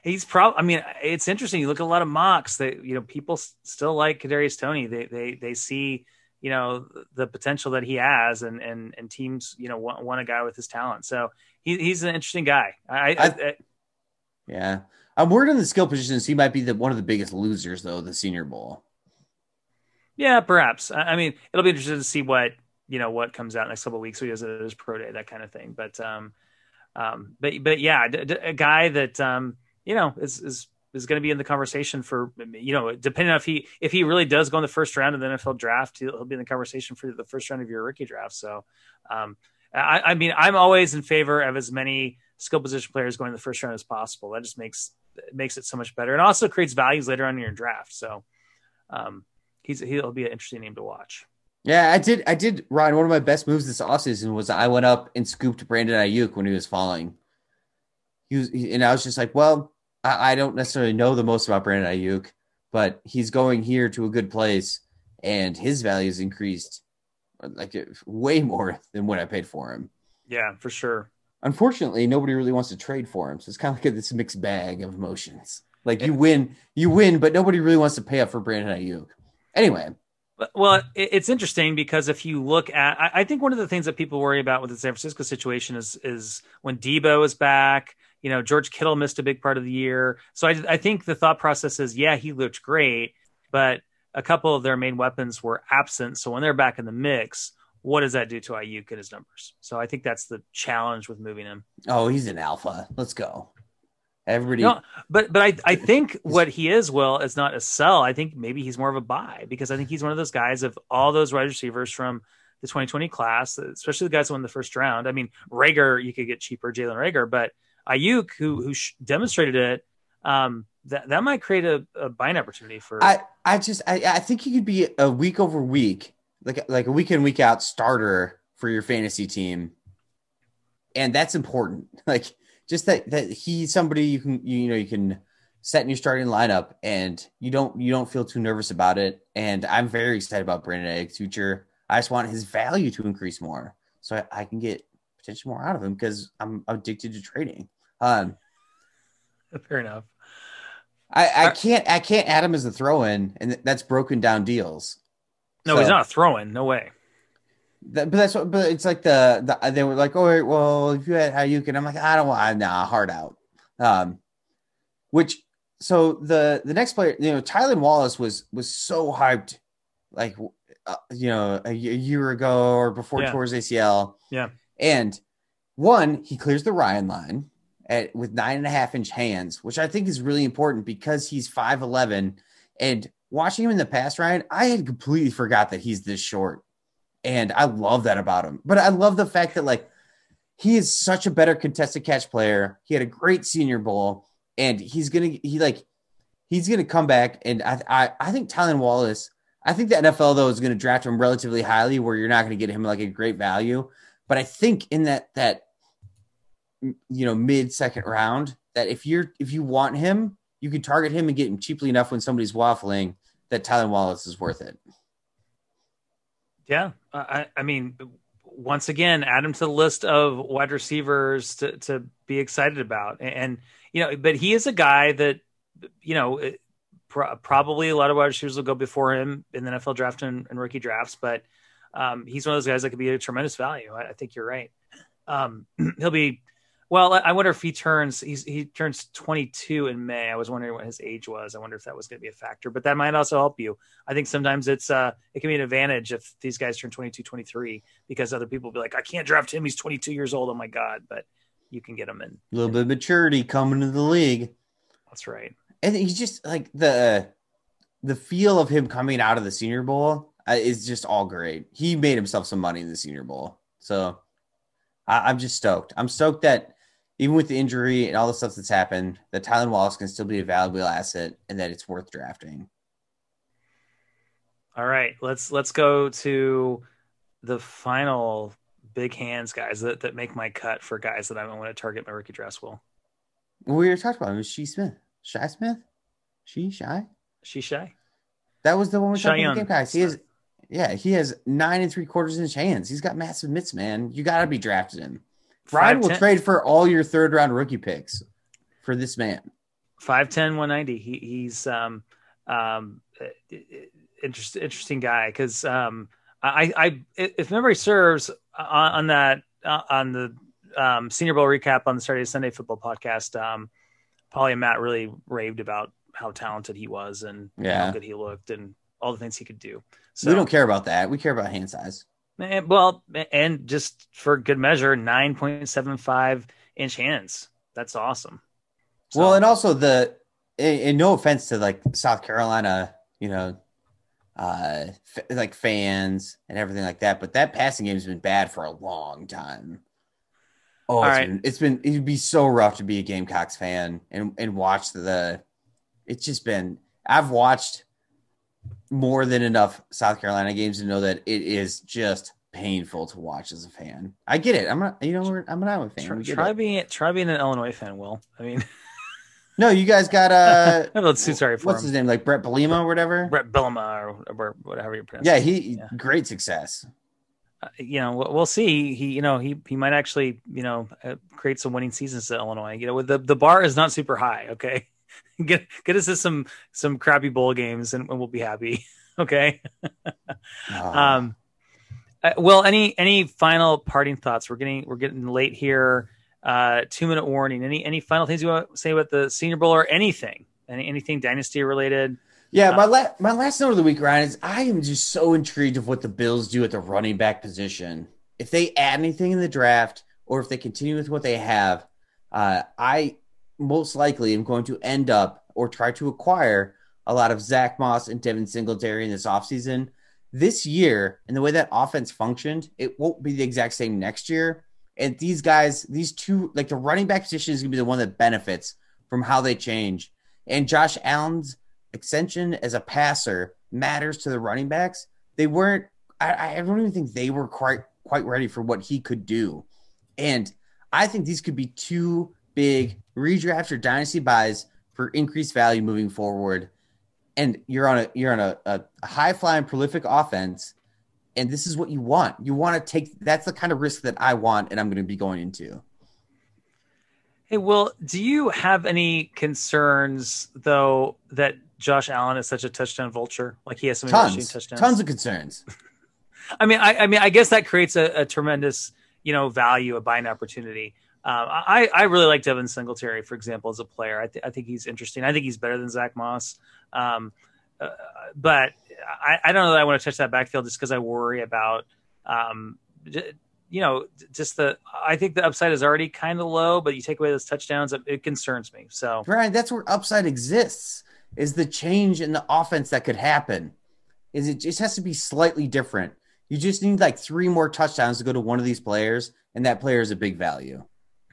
He's probably. I mean, it's interesting. You look at a lot of mocks that you know people s- still like Kadarius Toney. They they they see you know the potential that he has, and and and teams you know want, want a guy with his talent. So he, he's an interesting guy. I, I, I, I yeah, I'm worried on the skill positions. He might be the one of the biggest losers though. The Senior Bowl. Yeah, perhaps. I, I mean, it'll be interesting to see what. You know what comes out next couple of weeks. So he does it at his pro day, that kind of thing. But, um, um, but, but yeah, d- d- a guy that um, you know is is is going to be in the conversation for you know depending on if he if he really does go in the first round of the N F L draft, he'll, he'll be in the conversation for the first round of your rookie draft. So, um, I, I mean, I'm always in favor of as many skill position players going in the first round as possible. That just makes makes it so much better, and also creates values later on in your draft. So, um, he's he'll be an interesting name to watch. Yeah, I did. I did, Ryan. One of my best moves this offseason was I went up and scooped Brandon Ayuk when he was falling. He was, and I was just like, well, I, I don't necessarily know the most about Brandon Ayuk, but he's going here to a good place, and his value has increased like way more than what I paid for him. Yeah, for sure. Unfortunately, nobody really wants to trade for him, so it's kind of like this mixed bag of emotions. Like you win, you win, but nobody really wants to pay up for Brandon Ayuk. Anyway. Well, it's interesting because if you look at, I think one of the things that people worry about with the San Francisco situation is is when Deebo is back, you know, George Kittle missed a big part of the year. So I, I think the thought process is, yeah, he looked great, but a couple of their main weapons were absent. So when they're back in the mix, what does that do to Ayuk and his numbers? So I think that's the challenge with moving him. Oh, he's an alpha. Let's go. Everybody, no, but but I, I think what he is, Will, is not a sell. I think maybe he's more of a buy because I think he's one of those guys of all those wide receivers from the twenty twenty class, especially the guys who won the first round. I mean, Rager, you could get cheaper, Jalen Rager, but Ayuk, who who demonstrated it, um, that that might create a, a buying opportunity for. I I just I, I think he could be a week over week, like like a week in week out starter for your fantasy team, and that's important. Like. Just that, that he's somebody you can you know you can set in your starting lineup and you don't you don't feel too nervous about it. And I'm very excited about Brandon Ayuk's future. I just want his value to increase more so I, I can get potentially more out of him because I'm addicted to trading. Um, Fair enough. I, I can't I can't add him as a throw-in, and that's broken down deals. No, so, he's not a throw-in. No way. That, but that's what, but it's like the, the they were like, oh, well, if you had Ayuk, and I'm like, I don't want, nah, hard out. Um, which so the the next player, you know, Tylan Wallace was was so hyped, like uh, you know, a, a year ago or before yeah. towards A C L. Yeah, and one, he clears the Ryan line at with nine and a half inch hands, which I think is really important because he's five eleven. And watching him in the past, Ryan, I had completely forgot that he's this short, and I love that about him. But I love the fact that like he is such a better contested catch player. He had a great Senior Bowl. And he's gonna he like he's gonna come back, and I I, I think Tylan Wallace, I think the N F L though is gonna draft him relatively highly, where you're not gonna get him like a great value. But I think in that that you know mid second round, that if you're if you want him, you can target him and get him cheaply enough when somebody's waffling that Tylan Wallace is worth it. Yeah, I I mean once again, add him to the list of wide receivers to to be excited about. And you know, but he is a guy that, you know, it, pro- probably a lot of wide receivers will go before him in the N F L draft and, and rookie drafts. But um, he's one of those guys that could be a tremendous value. I, I think you're right. Um, he'll be, well, I, I wonder if he turns, he's, he turns twenty-two in May. I was wondering what his age was. I wonder if that was going to be a factor, but that might also help you. I think sometimes it's uh, it can be an advantage if these guys turn twenty-two, twenty-three, because other people will be like, I can't draft him. He's twenty-two years old. Oh my God. But you can get him in a little bit of maturity coming to the league. That's right. And he's just like the, the feel of him coming out of the Senior Bowl is just all great. He made himself some money in the Senior Bowl. So I, I'm just stoked. I'm stoked that even with the injury and all the stuff that's happened, that Tylan Wallace can still be a valuable asset and that it's worth drafting. All right, let's, let's go to the final big hands guys that, that make my cut for guys that I don't want to target my rookie drafts. Will, we were talking about it was She Smith, Shy Smith, she shy, she shy. That was the one we're talking about. Game guys. He is, yeah, he has nine and three quarters inch hands. He's got massive mitts, man. You got to be drafted in. Ryan will trade for all your third round rookie picks for this man. five ten, one ninety. He he's um um interesting interesting guy because um I I if memory serves. On, on that, uh, on the um, Senior Bowl recap on the Saturday to Sunday football podcast, um, Paulie and Matt really raved about how talented he was and yeah. how good he looked and all the things he could do. So we don't care about that. We care about hand size. And, well, and just for good measure, nine point seven five inch hands. That's awesome. So, well, and also the, and no offense to like South Carolina, you know, uh f- like fans and everything like that, but that passing game has been bad for a long time. Oh, it's, right. been, it's been it'd be so rough to be a Gamecocks fan and and watch the it's just been I've watched more than enough South Carolina games to know that it is just painful to watch as a fan. I get it. I'm not, you know, we're, I'm an Iowa fan. Try, try being try being an Illinois fan, Will. I mean No, you guys got uh, a. What's him. his name? Like Brett Bielema or whatever. Brett Bielema or, or whatever you pronounce. Yeah, he yeah. great success. Uh, you know, we'll, we'll see. He, you know, he he might actually, you know, uh, create some winning seasons to Illinois. You know, the the bar is not super high. Okay, get get us some some crappy bowl games and, and we'll be happy. Okay. oh. Um. Uh, well, any any final parting thoughts? We're getting we're getting late here. Uh, two minute warning. Any any final things you want to say about the Senior Bowl or anything? Any anything dynasty related? Yeah, uh, my la- my last note of the week, Ryan, is I am just so intrigued of what the Bills do at the running back position. If they add anything in the draft or if they continue with what they have, uh, I most likely am going to end up or try to acquire a lot of Zach Moss and Devin Singletary in this offseason. This year, and the way that offense functioned, it won't be the exact same next year. And these guys, these two, like the running back position is going to be the one that benefits from how they change. And Josh Allen's extension as a passer matters to the running backs. They weren't, I, I don't even think they were quite quite ready for what he could do. And I think these could be two big redrafts or dynasty buys for increased value moving forward. And you're on a you're on a, a high flying, prolific offense. And this is what you want. You want to take – that's the kind of risk that I want and I'm going to be going into. Hey, Will, do you have any concerns, though, that Josh Allen is such a touchdown vulture? Like he has so many tons, rushing touchdowns? Tons of concerns. I mean, I, I mean, I guess that creates a, a tremendous, you know, value, a buying opportunity. Um, I, I really like Devin Singletary, for example, as a player. I, th- I think he's interesting. I think he's better than Zach Moss. Um, uh, but I, I don't know that I want to touch that backfield just because I worry about, um, you know, just the – I think the upside is already kind of low, but you take away those touchdowns, it, it concerns me. So, Brian, that's where upside exists, is the change in the offense that could happen. Is it just has to be slightly different. You just need like three more touchdowns to go to one of these players, and that player is a big value.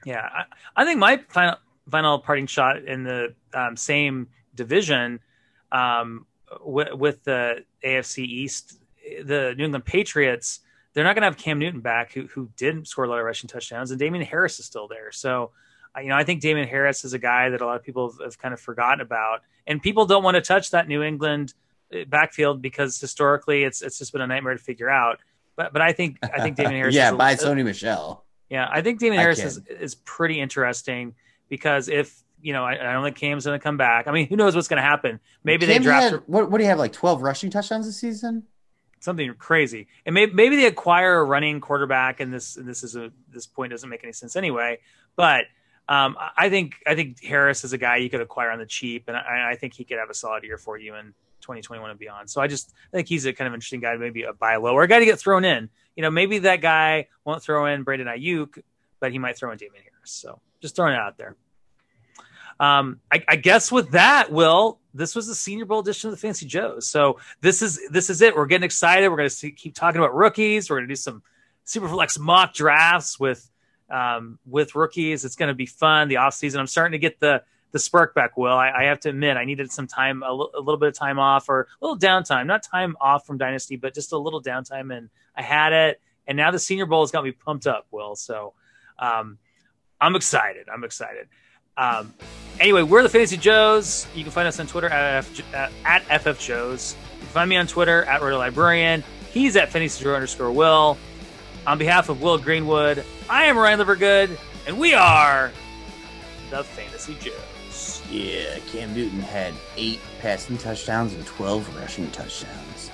Yeah, I, I think my final, final parting shot in the um, same division um, w- with the A F C East, the New England Patriots, they're not going to have Cam Newton back, who who didn't score a lot of rushing touchdowns, and Damian Harris is still there. So, you know, I think Damian Harris is a guy that a lot of people have, have kind of forgotten about, and people don't want to touch that New England backfield because historically it's it's just been a nightmare to figure out. But but I think I think Damian Harris. yeah, is a, by Sony Michel. Yeah, I think Damian Harris is, is pretty interesting because if, you know, I, I don't think Cam's going to come back. I mean, who knows what's going to happen? Maybe Cam they draft. Had, what, what do you have, like twelve rushing touchdowns this season? Something crazy. And maybe, maybe they acquire a running quarterback, and this and this is a, this point doesn't make any sense anyway. But um, I think I think Harris is a guy you could acquire on the cheap, and I, I think he could have a solid year for you in twenty twenty-one and beyond. So I just I think he's a kind of interesting guy, maybe a buy low or a guy to get thrown in. You know, maybe that guy won't throw in Brandon Ayuk, but he might throw in Damian Harris. So just throwing it out there. Um, I, I guess with that, Will, this was the Senior Bowl edition of the Fancy Joes. So this is this is it. We're getting excited. We're going to keep talking about rookies. We're going to do some Superflex mock drafts with um, with rookies. It's going to be fun. The offseason, I'm starting to get the the spark back, Will. I, I have to admit, I needed some time, a, l- a little bit of time off or a little downtime, not time off from Dynasty, but just a little downtime. And I had it. And now the Senior Bowl has got me pumped up, Will. So um, I'm excited. I'm excited. Um, anyway, we're the Fantasy Joes. You can find us on Twitter at, F- uh, at F F Joes. You can find me on Twitter at Roto Librarian. He's at Fantasy Joe underscore Will. On behalf of Will Greenwood, I am Ryan Livergood, and we are the Fantasy Joes. Yeah, Cam Newton had eight passing touchdowns and twelve rushing touchdowns.